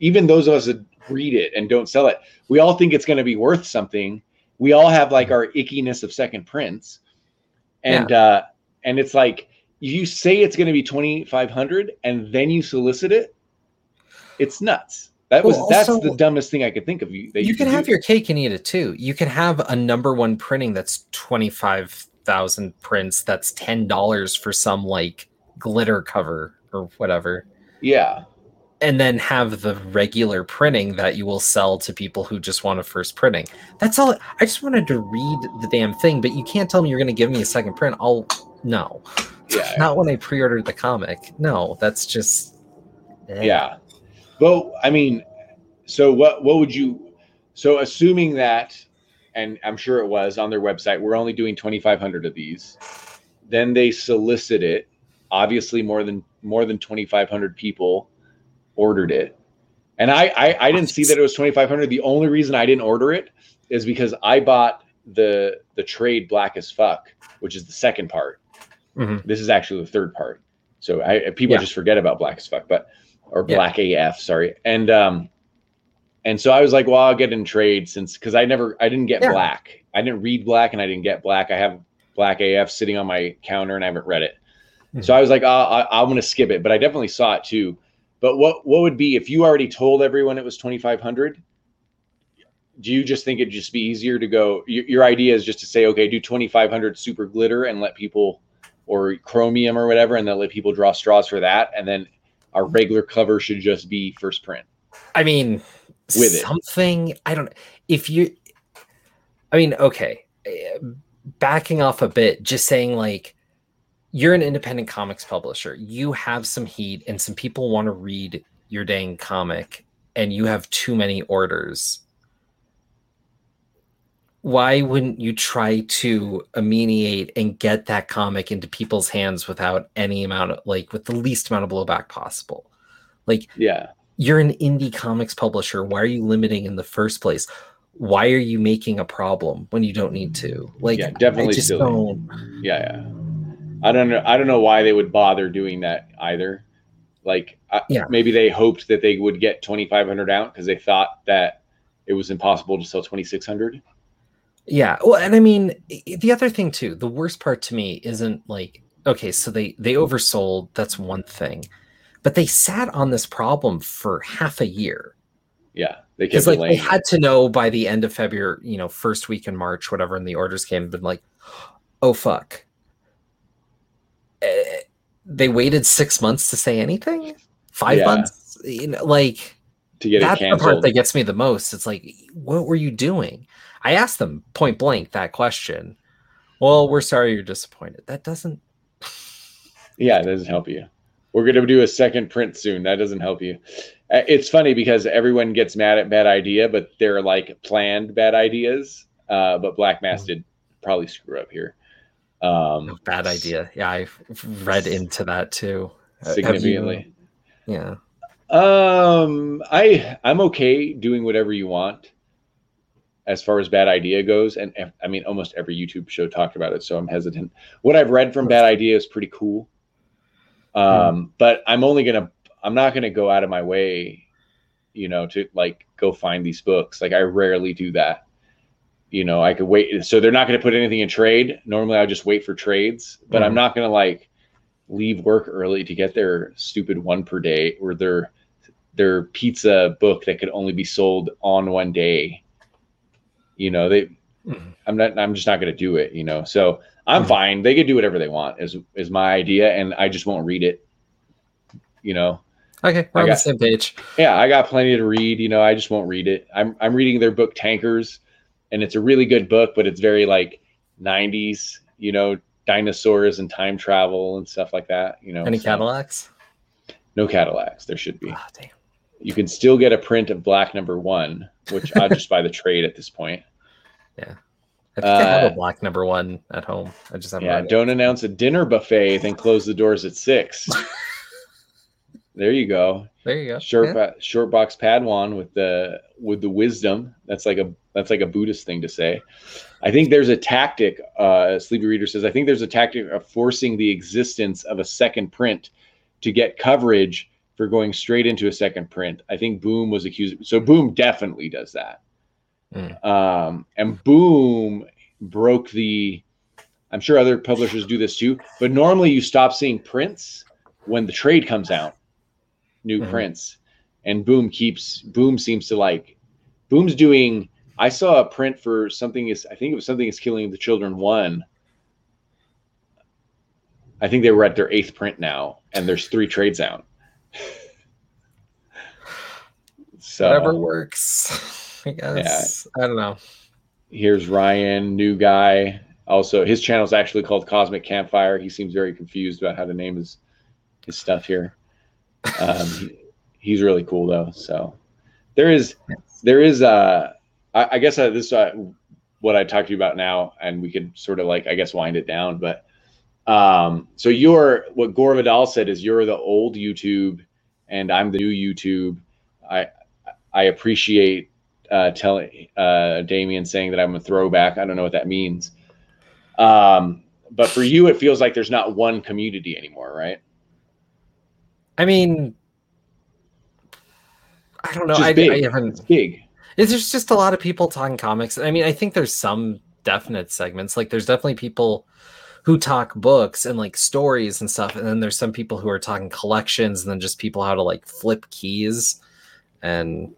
even those of us that read it and don't sell it, we all think it's going to be worth something. We all have like our ickiness of second prints, and it's like, you say it's going to be 2,500 and then you solicit it. It's nuts. That's the dumbest thing I could think of. You can have your cake and eat it too. You can have a #1 printing that's 25,000 prints. That's $10 for some like glitter cover or whatever. Yeah. and then have the regular printing that you will sell to people who just want a first printing. That's all. I just wanted to read the damn thing, but you can't tell me you're going to give me a second print. No. Yeah. Not when I pre-ordered the comic. No, that's just. Yeah. Well, I mean, so what would you, so assuming that, and I'm sure it was on their website, we're only doing 2,500 of these. Then they solicit it. Obviously more than 2,500 people ordered it. And I didn't see that it was 2,500. The only reason I didn't order it is because I bought the trade Black as Fuck, which is the second part. Mm-hmm. This is actually the third part. So people just forget about Black as Fuck, Black AF, sorry. And so I was like, well, I'll get in trade because I didn't get Black. I didn't read Black and I didn't get Black. I have Black AF sitting on my counter and I haven't read it. Mm-hmm. So I was like, I'm going to skip it, but I definitely saw it too. But what would be, if you already told everyone it was 2,500, do you just think it'd just be easier to go, your idea is just to say, okay, do 2,500 super glitter and let people, or chromium or whatever, and then let people draw straws for that. And then our regular cover should just be first print. I mean, with something, it. I don't, if you, I mean, okay. Backing off a bit, just saying like, you're an independent comics publisher. You have some heat and some people want to read your dang comic and you have too many orders. Why wouldn't you try to ameliorate and get that comic into people's hands without any amount of, like, with the least amount of blowback possible? Like, yeah, you're an indie comics publisher. Why are you limiting in the first place? Why are you making a problem when you don't need to? Like, yeah, definitely. I just don't... Yeah. I don't know why they would bother doing that either. Like, maybe they hoped that they would get 2,500 out because they thought that it was impossible to sell 2,600. Yeah. Well, and I mean, the other thing too, the worst part to me isn't like, okay, so they oversold. That's one thing, but they sat on this problem for half a year. Yeah. They kept delaying. They had to know by the end of February, you know, first week in March, whatever, and the orders came and been like, oh, fuck. They waited 6 months to say anything? 5 months? You know, like, to get that's it canceled. The part that gets me the most. It's like, what were you doing? I asked them point blank that question. Well, we're sorry you're disappointed. That doesn't... Yeah, it doesn't help you. We're going to do a second print soon. That doesn't help you. It's funny because everyone gets mad at Bad Idea, but they're like planned bad ideas. But Black Mask did probably screw up here. Bad Idea. Yeah, I've read into that too. Significantly. Yeah. I'm okay doing whatever you want as far as Bad Idea goes. And I mean, almost every YouTube show talked about it, so I'm hesitant. What I've read from Bad Idea is pretty cool. But I'm not going to go out of my way, you know, to like go find these books. Like I rarely do that. You know, I could wait. So they're not going to put anything in trade. Normally, I just wait for trades, but I'm not going to like leave work early to get their stupid one per day or their pizza book that could only be sold on one day. You know, I'm just not going to do it, you know, so I'm fine. They could do whatever they want is my idea. And I just won't read it, you know? Okay. We're on the same page. Yeah. I got plenty to read. You know, I just won't read it. I'm reading their book Tankers. And it's a really good book, but it's very like 90s, you know, dinosaurs and time travel and stuff like that. You know, any Cadillacs? No Cadillacs. There should be. Oh, damn. You can still get a print of Black #1, which I just buy the trade at this point. Yeah, I think I have a Black #1 at home. I just haven't. Yeah, don't announce a dinner buffet, then close the doors at 6. There you go. There you go. Shortbox Padawan with the wisdom. That's like a Buddhist thing to say. I think there's a tactic. Sleepy Reader says, I think there's a tactic of forcing the existence of a second print to get coverage for going straight into a second print. I think Boom was accused. So Boom definitely does that. Mm. And Boom broke the. I'm sure other publishers do this too, but normally you stop seeing prints when the trade comes out. New prints, and Boom's doing. I saw a print for Something Is Killing the Children 1. I think they were at their 8th print now, and there's 3 trades out. So whatever works, I guess. Yeah. I don't know. Here's Ryan, new guy. Also, his channel is actually called Cosmic Campfire. He seems very confused about how to name his stuff here. He's really cool though. So there is, I guess, what I talked to you about now, and we could sort of like, I guess, wind it down, but so you're, what Gore Vidal said is you're the old YouTube and I'm the new YouTube. I appreciate Damian saying that I'm a throwback. I don't know what that means. But for you, it feels like there's not one community anymore, right? I mean, I don't know. It's big. There's just a lot of people talking comics. I mean, I think there's some definite segments. Like, there's definitely people who talk books and like stories and stuff. And then there's some people who are talking collections, and then just people how to like flip keys. And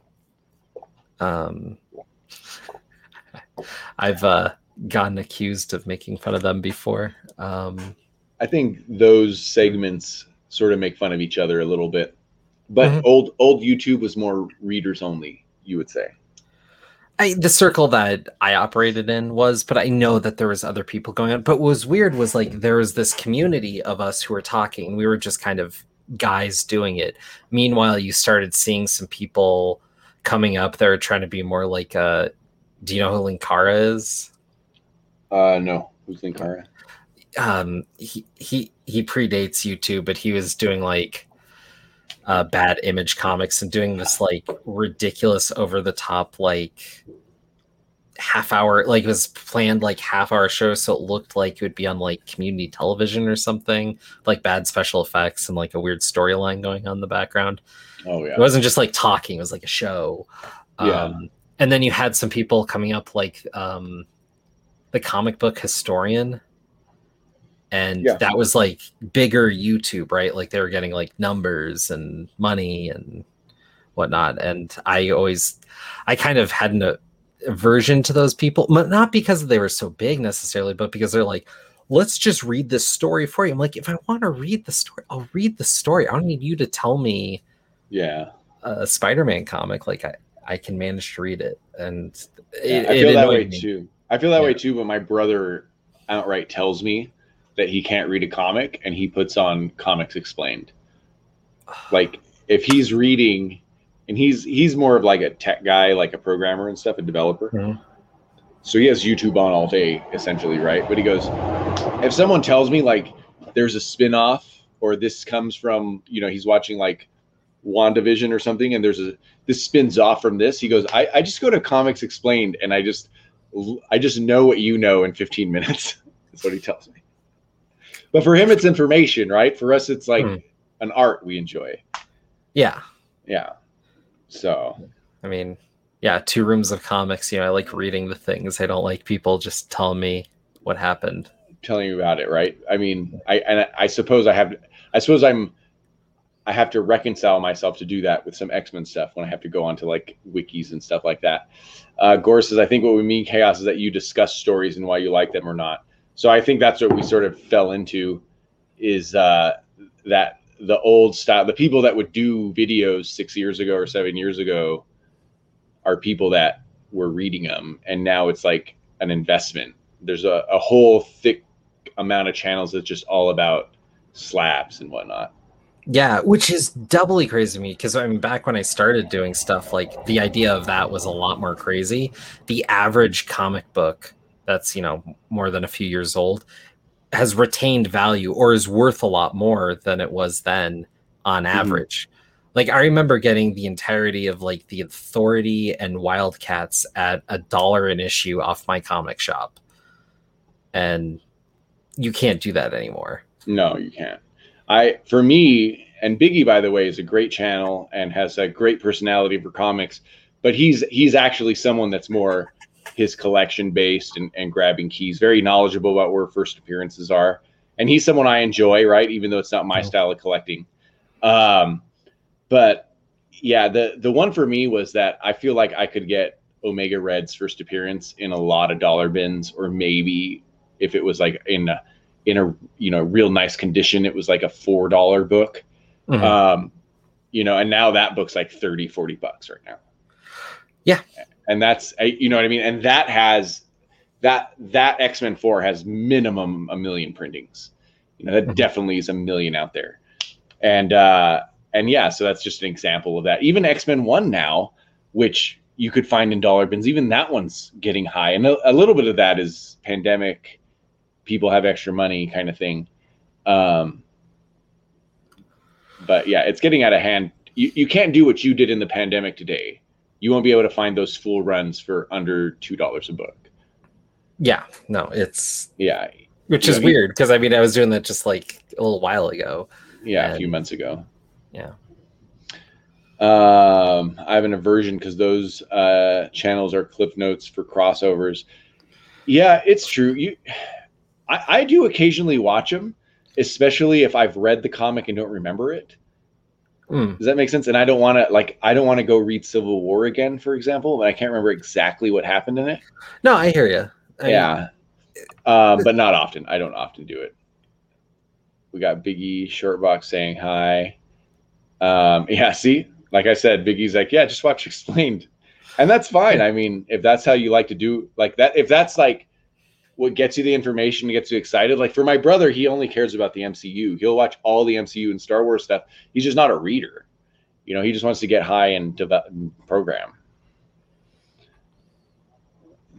I've gotten accused of making fun of them before. I think those segments sort of make fun of each other a little bit, but mm-hmm. old YouTube was more readers only, you would say. The circle that I operated in was, but I know that there was other people going on. But what was weird was like, there was this community of us who were talking. We were just kind of guys doing it. Meanwhile, you started seeing some people coming up there trying to be more like, do you know who Linkara is? No. Who's Linkara? He predates YouTube, but he was doing like Bad Image Comics and doing this like ridiculous over the top, like half hour, like it was planned like half hour show. So it looked like it would be on like community television or something, like bad special effects and like a weird storyline going on in the background. Oh yeah. It wasn't just like talking. It was like a show. Yeah. And then you had some people coming up like the comic book historian. And yeah. That was like bigger YouTube, right? Like they were getting like numbers and money and whatnot. And I kind of had an aversion to those people, not because they were so big necessarily, but because they're like, let's just read this story for you. I'm like, if I want to read the story, I'll read the story. I don't need you to tell me a Spider-Man comic. Like I can manage to read it. And I feel that way too. I feel that way too, but my brother outright tells me that he can't read a comic, and he puts on Comics Explained. Like if he's reading, and he's more of like a tech guy, like a programmer and stuff, a developer. Mm-hmm. So he has YouTube on all day essentially, right? But he goes, if someone tells me like there's a spinoff or this comes from, you know, he's watching like WandaVision or something, and this spins off from this, he goes, I just go to Comics Explained and I just know what you know in 15 minutes. That's what he tells me. But for him, it's information, right? For us, it's like an art we enjoy. Yeah. Yeah. So. I mean, yeah, 2 rooms of comics. You know, I like reading the things. I don't like people just telling me what happened. Telling you about it, right? I mean, I have to reconcile myself to do that with some X-Men stuff when I have to go onto like wikis and stuff like that. Gore says, I think what we mean chaos is that you discuss stories and why you like them or not. So I think that's what we sort of fell into, is that the old style, the people that would do videos 6 years ago or 7 years ago are people that were reading them. And now it's like an investment. There's a whole thick amount of channels that's just all about slabs and whatnot. Yeah, which is doubly crazy to me, because I mean, back when I started doing stuff, like the idea of that was a lot more crazy. The average comic book that's, you know, more than a few years old has retained value or is worth a lot more than it was then on average. Like I remember getting the entirety of like The Authority and Wildcats at $1 an issue off my comic shop. And you can't do that anymore. No, you can't. For me, and Biggie, by the way, is a great channel and has a great personality for comics, but he's actually someone that's more his collection based and grabbing keys, very knowledgeable about where first appearances are. And he's someone I enjoy, right? Even though it's not my style of collecting. But yeah, the one for me was that I feel like I could get Omega Red's first appearance in a lot of dollar bins, or maybe if it was like in a, you know, real nice condition, it was like a $4 book. Mm-hmm. you know, and now that book's like $30-$40 right now. Yeah. And that's, you know what I mean? And that has that X-Men 4 has minimum 1 million printings. You know, that definitely is 1 million out there. And yeah, so that's just an example of that. Even X-Men 1 now, which you could find in dollar bins, even that one's getting high. And a little bit of that is pandemic, people have extra money kind of thing. But yeah, it's getting out of hand. You can't do what you did in the pandemic today. You won't be able to find those full runs for under $2 a book. Yeah, no, it's... Yeah. Which is weird, because I mean, I was doing that just like a little while ago. Yeah, a few months ago. Yeah. I have an aversion because those channels are cliff notes for crossovers. Yeah, it's true. I do occasionally watch them, especially if I've read the comic and don't remember it. Does that make sense? And I don't want to go read Civil War again, for example, and I can't remember exactly what happened in it. No, I hear you. Yeah. But not often. I don't often do it. We got Biggie Shortbox saying hi. Yeah, see, like I said, Biggie's like, yeah, just watch Explained. And that's fine. I mean, if that's how you like to do like that, if that's like what gets you the information, gets you excited. Like for my brother, he only cares about the MCU. He'll watch all the MCU and Star Wars stuff. He's just not a reader. You know, he just wants to get high and develop and program.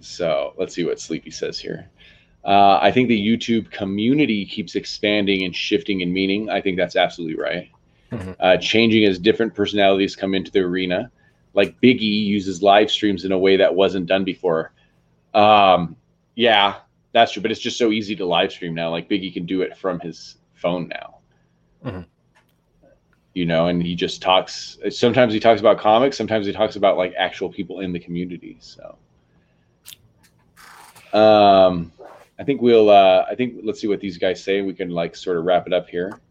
So let's see what Sleepy says here. I think the YouTube community keeps expanding and shifting in meaning. I think that's absolutely right. Mm-hmm. Changing as different personalities come into the arena. Like Biggie uses live streams in a way that wasn't done before. Yeah, that's true. But it's just so easy to live stream now. Like Biggie can do it from his phone now. Mm-hmm. You know, and he just talks. Sometimes he talks about comics. Sometimes he talks about like actual people in the community. So I think we'll let's see what these guys say. We can like sort of wrap it up here.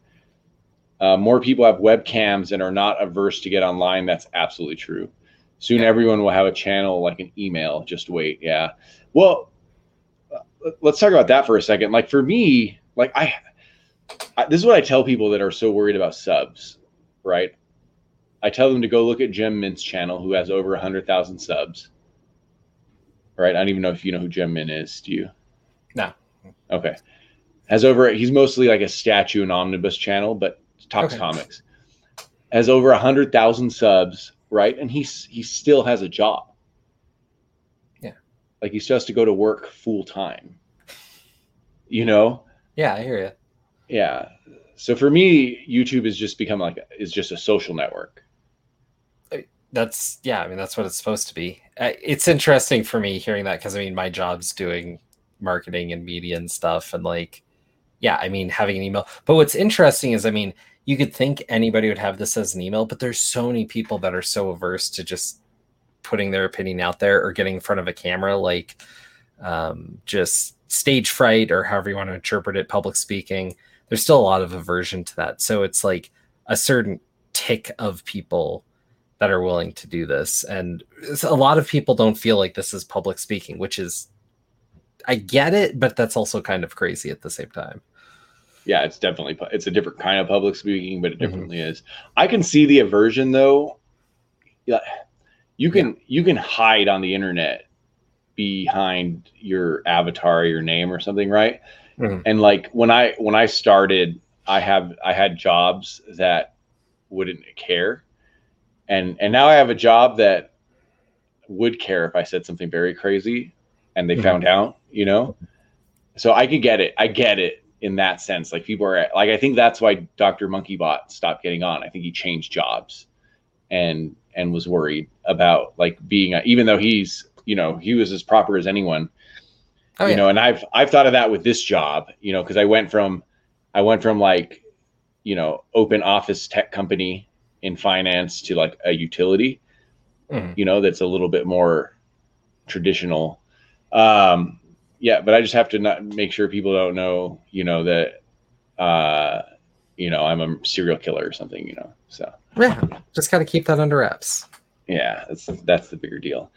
More people have webcams and are not averse to get online. That's absolutely true. Soon everyone will have a channel like an email. Just wait. Yeah. Well, let's talk about that for a second. Like for me, like I this is what I tell people that are so worried about subs, right? I tell them to go look at Jim Mint's channel, who has over 100,000 subs. Right? I don't even know if you know who Jim Mint is. Do you? No. Okay. He's mostly like a statue and omnibus channel, but talks comics. Has over 100,000 subs, right? And he still has a job. Yeah. Like he still has to go to work full time. You know? Yeah, I hear you. Yeah. So for me, YouTube has just become is just a social network. I mean, that's what it's supposed to be. It's interesting for me hearing that because I mean, my job's doing marketing and media and stuff, and like, yeah, I mean, having an email. But what's interesting is, I mean, you could think anybody would have this as an email, but there's so many people that are so averse to just putting their opinion out there or getting in front of a camera, like just stage fright or however you want to interpret it, public speaking. There's still a lot of aversion to that. So it's like a certain tick of people that are willing to do this. And a lot of people don't feel like this is public speaking, which is, I get it, but that's also kind of crazy at the same time. Yeah, it's definitely, it's a different kind of public speaking, but it definitely is. I can see the aversion though. Yeah, you can hide on the internet behind your avatar, your name or something, right? Mm-hmm. And like when I started, I had jobs that wouldn't care, and now I have a job that would care if I said something very crazy and they found out. You know, so I could get it. I get it in that sense. Like people are like, I think that's why Dr. Monkeybot stopped getting on. I think he changed jobs and was worried about like being, even though he's, you know, he was as proper as anyone, know, and I've thought of that with this job, you know, cause I went from like, you know, open office tech company in finance to like a utility, you know, that's a little bit more traditional. Yeah, but I just have to not make sure people don't know, you know, that, you know, I'm a serial killer or something, you know, so. Yeah, just got to keep that under wraps. Yeah, that's the bigger deal.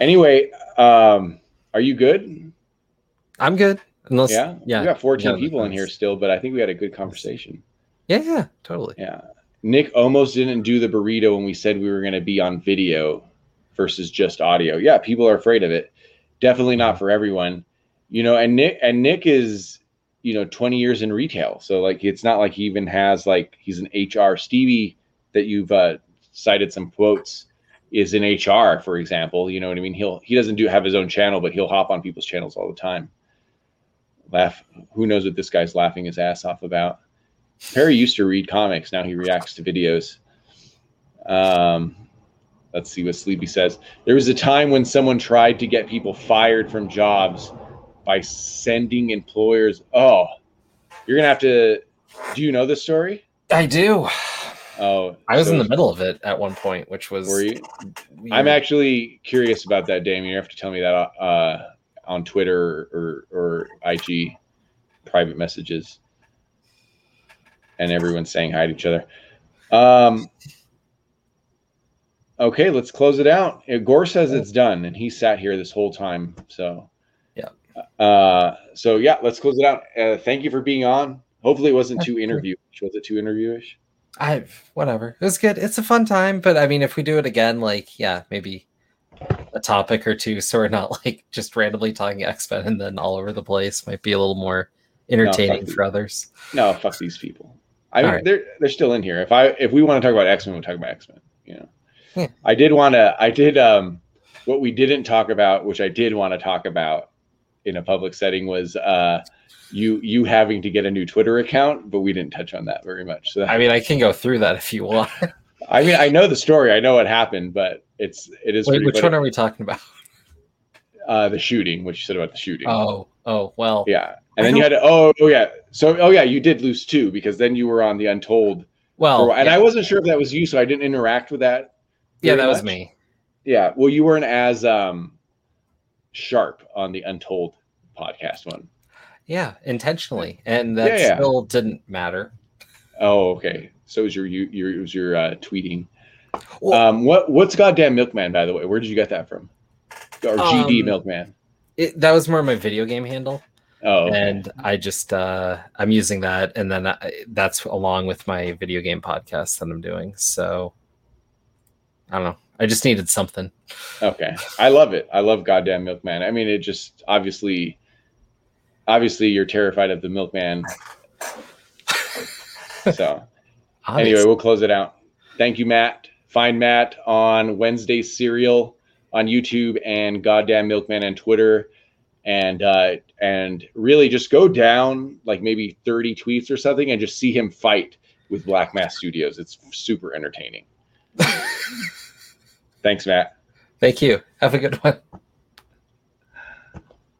Anyway, are you good? I'm good. Unless, yeah, we got 14 people in here still, but I think we had a good conversation. Yeah, totally. Yeah, Nick almost didn't do the burrito when we said we were going to be on video versus just audio. Yeah, people are afraid of it. Definitely not for everyone, you know. And Nick is, you know, 20 years in retail, so like it's not like he even has like he's an HR. Stevie that you've cited some quotes is in HR, for example. You know what I mean? He doesn't have his own channel, but he'll hop on people's channels all the time. Laugh. Who knows what this guy's laughing his ass off about? Perry used to read comics. Now he reacts to videos. Let's see what Sleepy says. There was a time when someone tried to get people fired from jobs by sending employers. Oh, you're going to have to. Do you know this story? I do. Oh, I was in the middle of it at one point, which was. Were you? Weird. I'm actually curious about that, Damien. You have to tell me that on Twitter or IG private messages. And everyone's saying hi to each other. Okay, let's close it out. Gore says it's done, and he sat here this whole time. So, yeah. Let's close it out. Thank you for being on. Hopefully, it wasn't too interviewish. Was it too interviewish? Whatever. It was good. It's a fun time, but I mean, if we do it again, like, yeah, maybe a topic or two, so we're not like just randomly talking X-Men and then all over the place. Might be a little more entertaining for others. No, fuck these people. I mean, they're still in here. If we want to talk about X-Men, we'll talk about X-Men. You know, what we didn't talk about, which I did want to talk about in a public setting, was you having to get a new Twitter account, but we didn't touch on that very much. So I mean, I can go through that if you want. I mean, I know the story, I know what happened, but it is. Wait, which one are we talking about? The shooting. What you said about the shooting? Oh, well, yeah. And then you had to, you did lose two, because then you were on the Untold. Well, and yeah. I wasn't sure if that was you, so I didn't interact with that. Yeah, that was me. Yeah, well, you weren't as sharp on the Untold podcast one. Yeah, intentionally, and that still didn't matter. Oh, okay. So it was your tweeting. Well, what's Goddamn Milkman, by the way? Where did you get that from? Or GD Milkman? That was more my video game handle. Oh, okay. And I just I'm using that, and then that's along with my video game podcast that I'm doing. So I don't know. I just needed something. Okay, I love it. I love Goddamn Milkman. I mean, it just obviously you're terrified of the Milkman. So anyway, we'll close it out. Thank you, Matt. Find Matt on Wednesday Serial on YouTube and Goddamn Milkman on Twitter. And really just go down like maybe 30 tweets or something and just see him fight with Black Mask Studios. It's super entertaining. Thanks, Matt. Thank you. Have a good one.